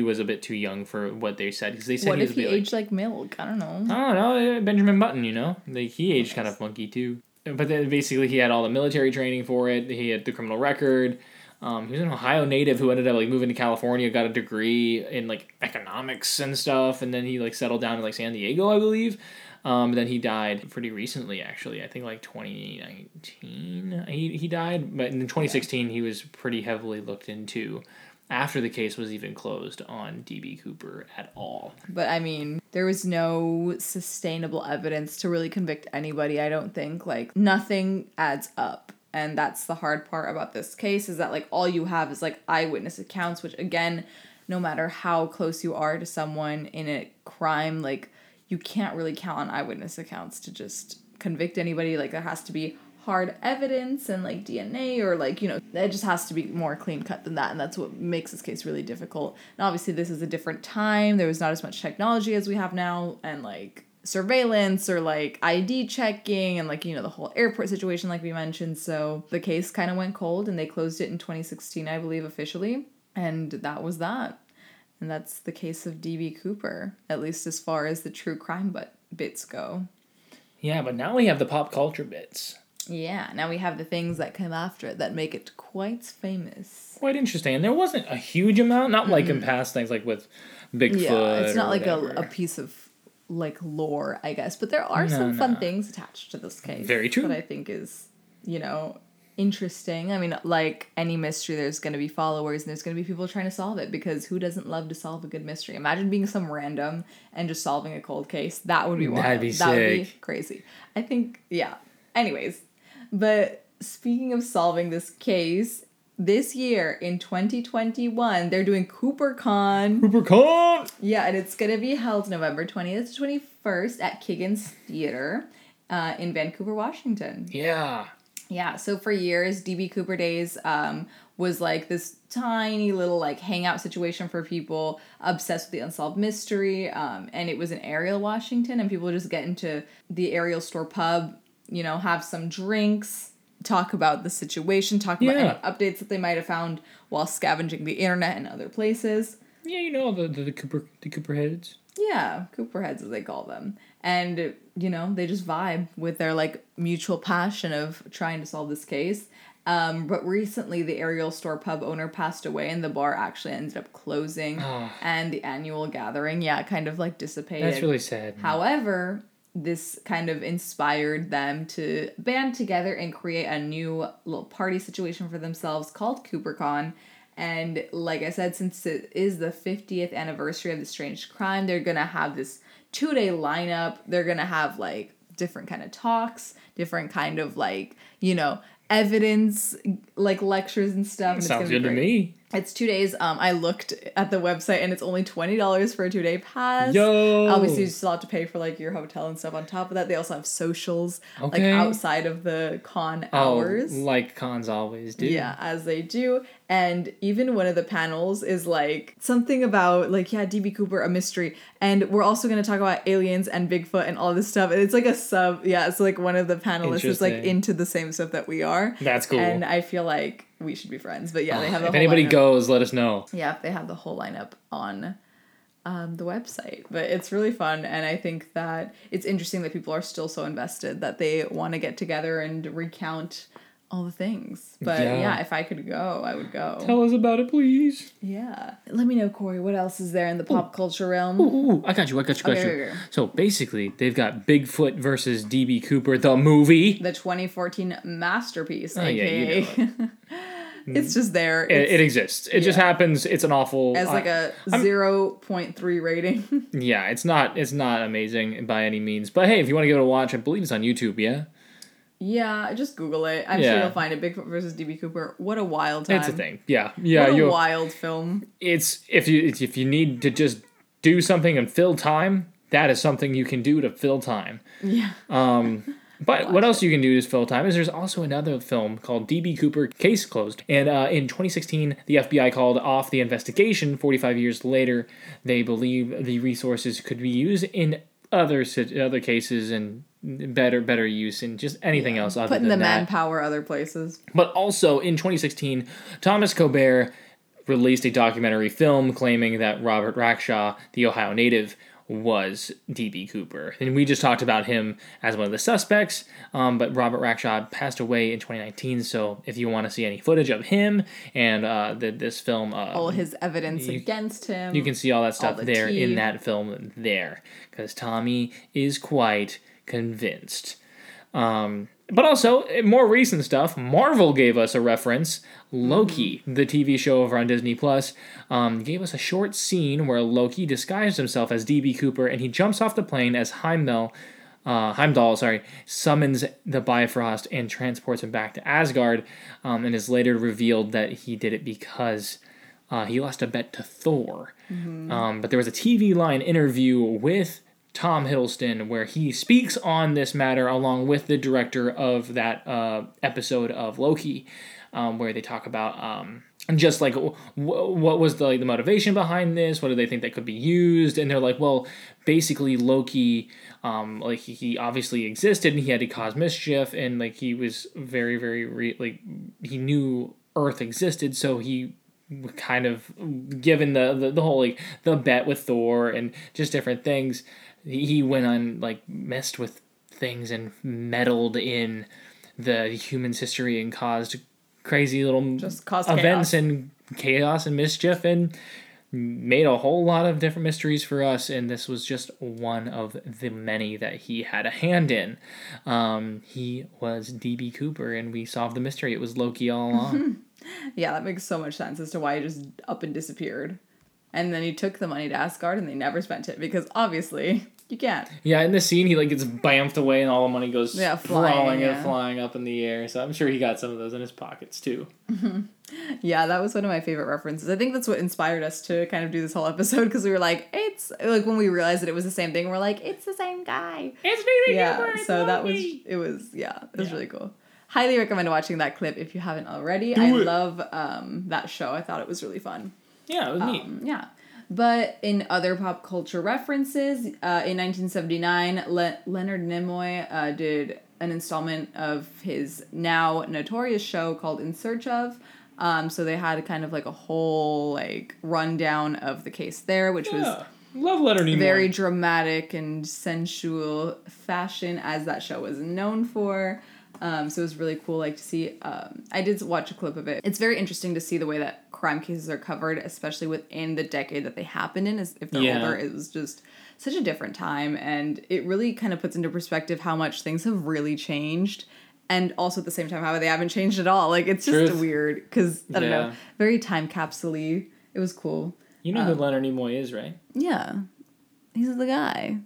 was a bit too young for what they said. Because they said he was a bit aged like milk? I don't know, Benjamin Button, you know? Like, he aged kind of funky, too. But then, basically, he had all the military training for it, he had the criminal record, He was an Ohio native who ended up like moving to California, got a degree in like economics and stuff, and then he like settled down in like San Diego, I believe. Then he died pretty recently, actually. I think like 2019 he died, but in 2016 he was pretty heavily looked into after the case was even closed on D.B. Cooper at all. But I mean, there was no sustainable evidence to really convict anybody, I don't think. Like, nothing adds up. And that's the hard part about this case, is that like all you have is like eyewitness accounts, which again, no matter how close you are to someone in a crime, like you can't really count on eyewitness accounts to just convict anybody. Like there has to be hard evidence and like DNA or like, you know, it just has to be more clean cut than that. And that's what makes this case really difficult. And obviously this is a different time. There was not as much technology as we have now, and like surveillance or like ID checking and like, you know, the whole airport situation like we mentioned. So the case kind of went cold and they closed it in 2016, I believe, officially. And that was that. And that's the case of D.B. Cooper, at least as far as the true crime bits go. Yeah, but now we have the pop culture bits. Yeah, now we have the things that come after it that make it quite famous. Quite interesting. And there wasn't a huge amount, not like in past things like with Bigfoot. Yeah, it's not like a piece of like lore, I guess, but there are some fun things attached to this case. Very true. That I think is, you know, interesting. I mean, like any mystery, there's going to be followers and there's going to be people trying to solve it, because who doesn't love to solve a good mystery? Imagine being some random and just solving a cold case. That would be wild. That'd be sick. That would be crazy. I think, yeah. Anyways, but speaking of solving this case, this year, in 2021, they're doing CooperCon. CooperCon! Yeah, and it's going to be held November 20th to 21st at Kiggins Theater in Vancouver, Washington. Yeah. Yeah, so for years, D.B. Cooper Days was like this tiny little like hangout situation for people obsessed with the unsolved mystery. And it was in Ariel, Washington, and people would just get into the Ariel Store Pub, you know, have some drinks, talk about the situation, talk about any updates that they might have found while scavenging the internet and other places. Yeah, you know, the Cooperheads. Yeah, Cooperheads, as they call them. And, you know, they just vibe with their, like, mutual passion of trying to solve this case. But recently, the Ariel Store Pub owner passed away, and the bar actually ended up closing. Oh. And the annual gathering, kind of, like, dissipated. That's really sad. However, this kind of inspired them to band together and create a new little party situation for themselves called CooperCon. And like I said, since it is the 50th anniversary of the strange crime, they're going to have this 2-day lineup. They're going to have like different kind of talks, different kind of like, you know, evidence, like lectures and stuff. And sounds good to me. It's 2 days. I looked at the website and it's only $20 for a 2-day pass. Yo! Obviously, you still have to pay for like your hotel and stuff on top of that. They also have socials like outside of the con hours. Like cons always do. Yeah, as they do. And even one of the panels is like something about like, D.B. Cooper, a mystery. And we're also going to talk about aliens and Bigfoot and all this stuff. And it's like a sub. Yeah, it's like one of the panelists is like into the same stuff that we are. That's cool. And I feel like we should be friends. But they have a whole lineup. If anybody goes, let us know. Yeah, they have the whole lineup on the website. But it's really fun. And I think that it's interesting that people are still so invested that they want to get together and recount all the things. But yeah, if I could go, I would go. Tell us about it, please. Yeah. Let me know, Corey, what else is there in the pop culture realm? I got you. So basically, they've got Bigfoot versus D.B. Cooper, the movie. The 2014 masterpiece, aka. Yeah, you know. It's just there. It exists. It just happens. It's an awful. As like a 0.3 rating. Yeah, it's not amazing by any means. But hey, if you want to give it a watch, I believe it's on YouTube, yeah? Yeah, just Google it. I'm sure you'll find it. Bigfoot versus D.B. Cooper. What a wild time. It's a thing. Yeah. Yeah. What a wild film. It's if you need to just do something and fill time, that is something you can do to fill time. Yeah. But what else you can do to fill time is there's also another film called D.B. Cooper, Case Closed. And in 2016, the FBI called off the investigation. 45 years later, they believe the resources could be used in other cases and better use and just anything else other than that. Putting the manpower other places. But also in 2016, Thomas Colbert released a documentary film claiming that Robert Rackshaw, the Ohio native, was D.B. Cooper. And we just talked about him as one of the suspects, but Robert Rackshaw passed away in 2019, so if you want to see any footage of him and this film... all his evidence against him. You can see all that stuff there in that film there, because Tommy is quite convinced. But also, more recent stuff, Marvel gave us a reference. Loki, the TV show over on Disney+, gave us a short scene where Loki disguised himself as D.B. Cooper, and he jumps off the plane as Heimdall summons the Bifrost and transports him back to Asgard, and is later revealed that he did it because he lost a bet to Thor. Mm-hmm. But there was a TV line interview with Tom Hiddleston, where he speaks on this matter along with the director of that episode of Loki, where they talk about just like what was the motivation behind this, what do they think that could be used, and they're like, well, basically Loki, he obviously existed and he had to cause mischief, and like he was very, very he knew Earth existed, so he kind of given the whole the bet with Thor and just different things. He went on, messed with things and meddled in the human's history and caused crazy little events and chaos and mischief and made a whole lot of different mysteries for us, and this was just one of the many that he had a hand in. He was D.B. Cooper, and we solved the mystery. It was Loki all along. Yeah, that makes so much sense as to why he just up and disappeared. And then he took the money to Asgard, and they never spent it, because obviously you can't. Yeah, in this scene, he gets bamfed away, and all the money goes flying up in the air. So I'm sure he got some of those in his pockets, too. Mm-hmm. Yeah, that was one of my favorite references. I think that's what inspired us to kind of do this whole episode, because we were like, it's... Like, when we realized that it was the same thing, we're like, it's the same guy. It's really different. Yeah, so that was... It was really cool. Highly recommend watching that clip if you haven't already. I love that show. I thought it was really fun. Yeah, it was neat. Yeah. But in other pop culture references, in 1979, Leonard Nimoy did an installment of his now notorious show called In Search Of. So they had kind of a whole rundown of the case there, which was... Love Leonard Nimoy. Very dramatic and sensual fashion, as that show was known for. So it was really cool, to see. I did watch a clip of it. It's very interesting to see the way that crime cases are covered, especially within the decade that they happened in. If they're older, it was just such a different time, and it really kind of puts into perspective how much things have really changed, and also at the same time how they haven't changed at all. It's just weird because I don't know, very time capsule-y. It was cool. You know who Leonard Nimoy is, right? Yeah, he's the guy.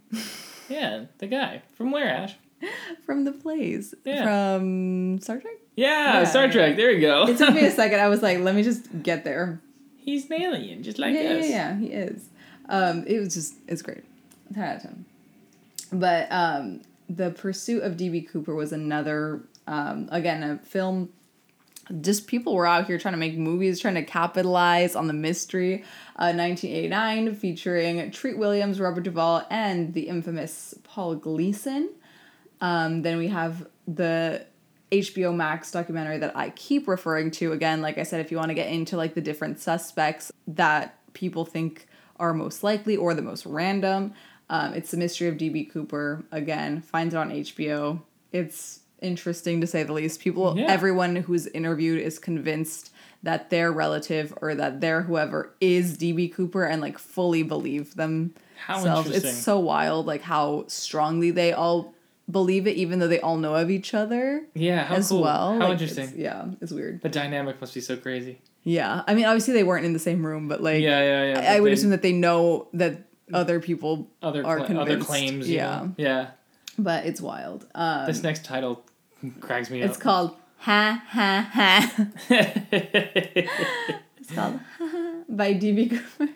Yeah, the guy from where, Ash? From the plays. Yeah. From Star Trek? Yeah, Star Trek. There you go. It took me a second. I was like, let me just get there. He's an alien, just like us. Yeah, he is. It's great. 10 out of 10. But The Pursuit of D.B. Cooper was another, again, a film. Just people were out here trying to make movies, trying to capitalize on the mystery. 1989, featuring Treat Williams, Robert Duvall, and the infamous Paul Gleason. Then we have the HBO Max documentary that I keep referring to. Again, like I said, if you want to get into the different suspects that people think are most likely or the most random, it's The Mystery of D.B. Cooper. Again, find it on HBO. It's interesting to say the least. Everyone who's interviewed is convinced that their relative or that their whoever is D.B. Cooper and fully believe themselves. How interesting. It's so wild, how strongly they all believe it, even though they all know of each other. Yeah, how as cool. Well. How interesting. It's weird. The dynamic must be so crazy. Yeah, I mean, obviously they weren't in the same room, but I would assume that they know that other people are convinced. Other claims. Yeah, you know? Yeah. But it's wild. This next title cracks me up. It's called Ha Ha Ha. It's called Ha Ha by D.B. Cooper.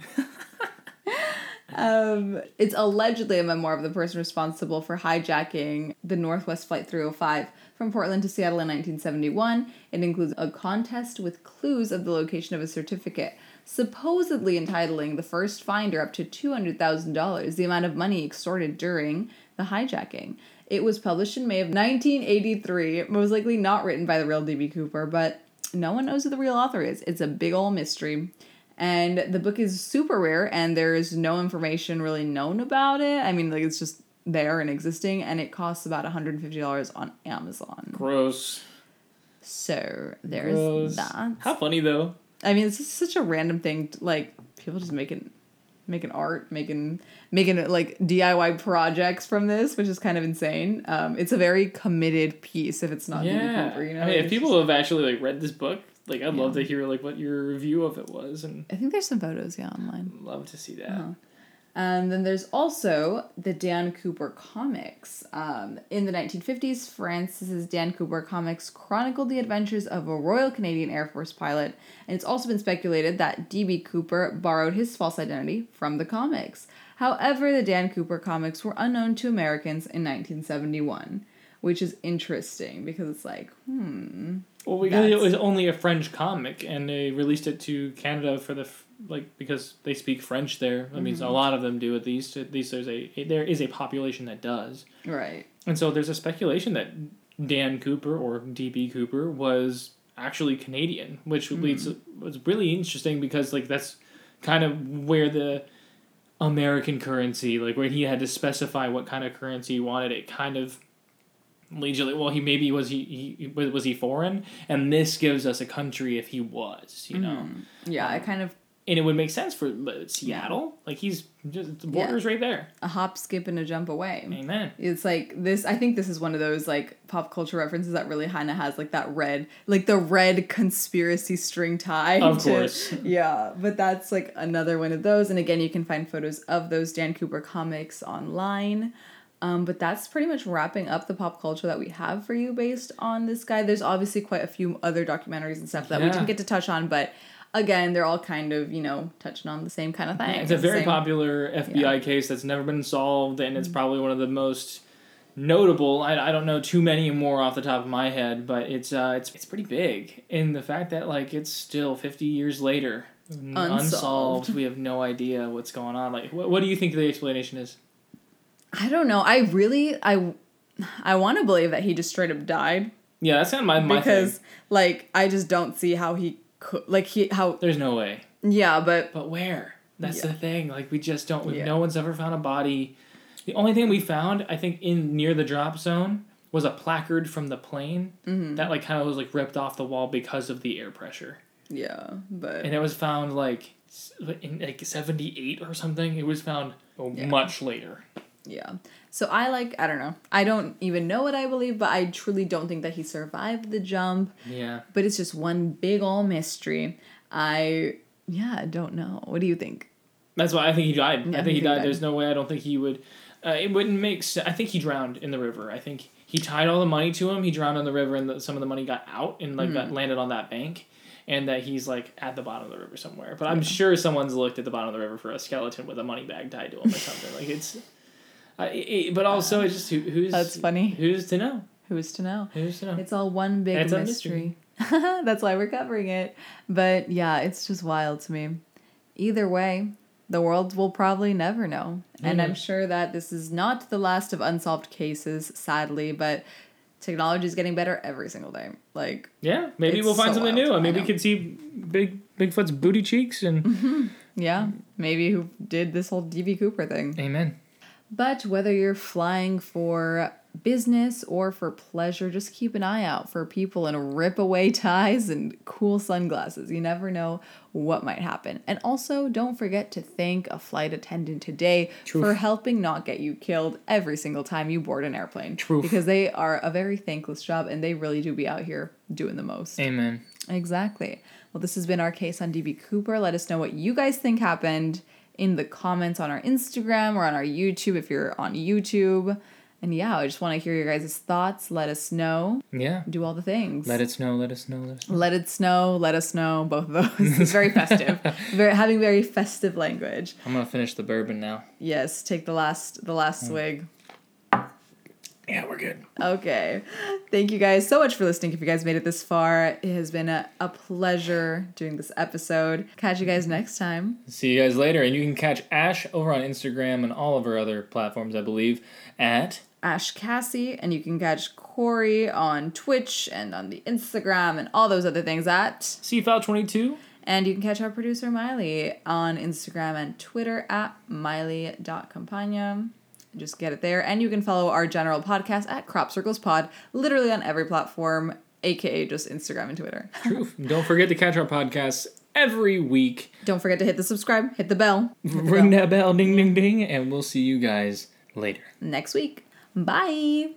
It's allegedly a memoir of the person responsible for hijacking the Northwest Flight 305 from Portland to Seattle in 1971. It includes a contest with clues of the location of a certificate, supposedly entitling the first finder up to $200,000, the amount of money extorted during the hijacking. It was published in May of 1983, most likely not written by the real D.B. Cooper, but no one knows who the real author is. It's a big old mystery. And the book is super rare, and there is no information really known about it. I mean, like, it's just there and existing, and it costs about $150 on Amazon. Gross. So there's that. How funny, though. I mean, it's just such a random thing. Like, people just making art, making like DIY projects from this, which is kind of insane. It's a very committed piece. If it's not, yeah. Cooper, you know, I mean, if people have actually like read this book, like I'd love to hear like what your review of it was. And I think there's some photos, online. Love to see that. Uh-huh. And then there's also the Dan Cooper comics. In the 1950s, Francis's Dan Cooper comics chronicled the adventures of a Royal Canadian Air Force pilot, and it's also been speculated that D.B. Cooper borrowed his false identity from the comics. However, the Dan Cooper comics were unknown to Americans in 1971, which is interesting because it's like, Well, it was only a French comic, and they released it to Canada for the... Like, because they speak French there. I mean, a lot of them do, at least. At least there is a population that does. Right. And so there's a speculation that Dan Cooper or D.B. Cooper was actually Canadian, which was really interesting because, like, that's kind of where the American currency, like, where he had to specify what kind of currency he wanted, it kind of... was he foreign? And this gives us a country if he was, you know? Yeah, I kind of... And it would make sense for Seattle. Like, he's just... The border's right there. A hop, skip, and a jump away. Amen. It's like this... I think this is one of those, like, pop culture references that really kind of has, like, that red... Like, the red conspiracy string tie. Of course. Yeah. But that's, like, another one of those. And, again, you can find photos of those Dan Cooper comics online. But that's pretty much wrapping up the pop culture that we have for you based on this guy. There's obviously quite a few other documentaries and stuff that we didn't get to touch on, but... Again, they're all kind of, you know, touching on the same kind of thing. Yeah, it's a very popular FBI case that's never been solved, and it's probably one of the most notable. I don't know too many more off the top of my head, but it's pretty big. And the fact that, like, it's still 50 years later unsolved. We have no idea what's going on. Like, what do you think the explanation is? I don't know. I want to believe that he just straight up died. Yeah, that's kind of my thing. Because, like, I just don't see how he... There's no way. Yeah, but where? That's the thing. Like, we just don't... No one's ever found a body. The only thing we found, I think, near the drop zone was a placard from the plane that, like, kind of was, like, ripped off the wall because of the air pressure. Yeah, but... And it was found, like, in, like, 78 or something. It was found much later. Yeah. So I don't know. I don't even know what I believe, but I truly don't think that he survived the jump. Yeah. But it's just one big ol' mystery. I don't know. What do you think? That's why I think he died. Yeah, I think he died. There's no way. I don't think he would. It wouldn't make sense. I think he drowned in the river. I think he tied all the money to him. He drowned in the river, and some of the money got out and like got landed on that bank. And that he's, like, at the bottom of the river somewhere. But I'm sure someone's looked at the bottom of the river for a skeleton with a money bag tied to him or something. Like, it's... but also, it's just who's... That's funny. Who's to know? It's all one big mystery. That's why we're covering it. But, yeah, it's just wild to me. Either way, the world will probably never know. Mm-hmm. And I'm sure that this is not the last of unsolved cases, sadly, but... Technology is getting better every single day. Like, yeah, maybe we'll find something new. I mean, we could see Bigfoot's booty cheeks and yeah, maybe who did this whole D.B. Cooper thing. Amen. But whether you're flying for business or for pleasure, just keep an eye out for people in rip away ties and cool sunglasses. You never know what might happen. And also, don't forget to thank a flight attendant today for helping not get you killed every single time you board an airplane. Truth. Because they are a very thankless job, and they really do be out here doing the most. Amen. Exactly. Well, this has been our case on D.B. Cooper. Let us know what you guys think happened in the comments on our Instagram or on our YouTube if you're on YouTube. And yeah, I just want to hear your guys' thoughts. Let us know. Yeah. Do all the things. Let us know. Both of those. It's very festive. Having very festive language. I'm going to finish the bourbon now. Yes. Take the last swig. Yeah, we're good. Okay. Thank you guys so much for listening. If you guys made it this far, it has been a pleasure doing this episode. Catch you guys next time. See you guys later. And you can catch Ash over on Instagram and all of her other platforms, I believe, at... Ash Cassie, and you can catch Corey on Twitch and on the Instagram and all those other things at CFL22. And you can catch our producer, Miley, on Instagram and Twitter at miley.compagna. Just get it there. And you can follow our general podcast at Crop Circles Pod, literally on every platform, a.k.a. just Instagram and Twitter. True. Don't forget to catch our podcast every week. Don't forget to hit the subscribe, hit the bell. Ring that bell, ding, ding, ding. And we'll see you guys later. Next week. Bye.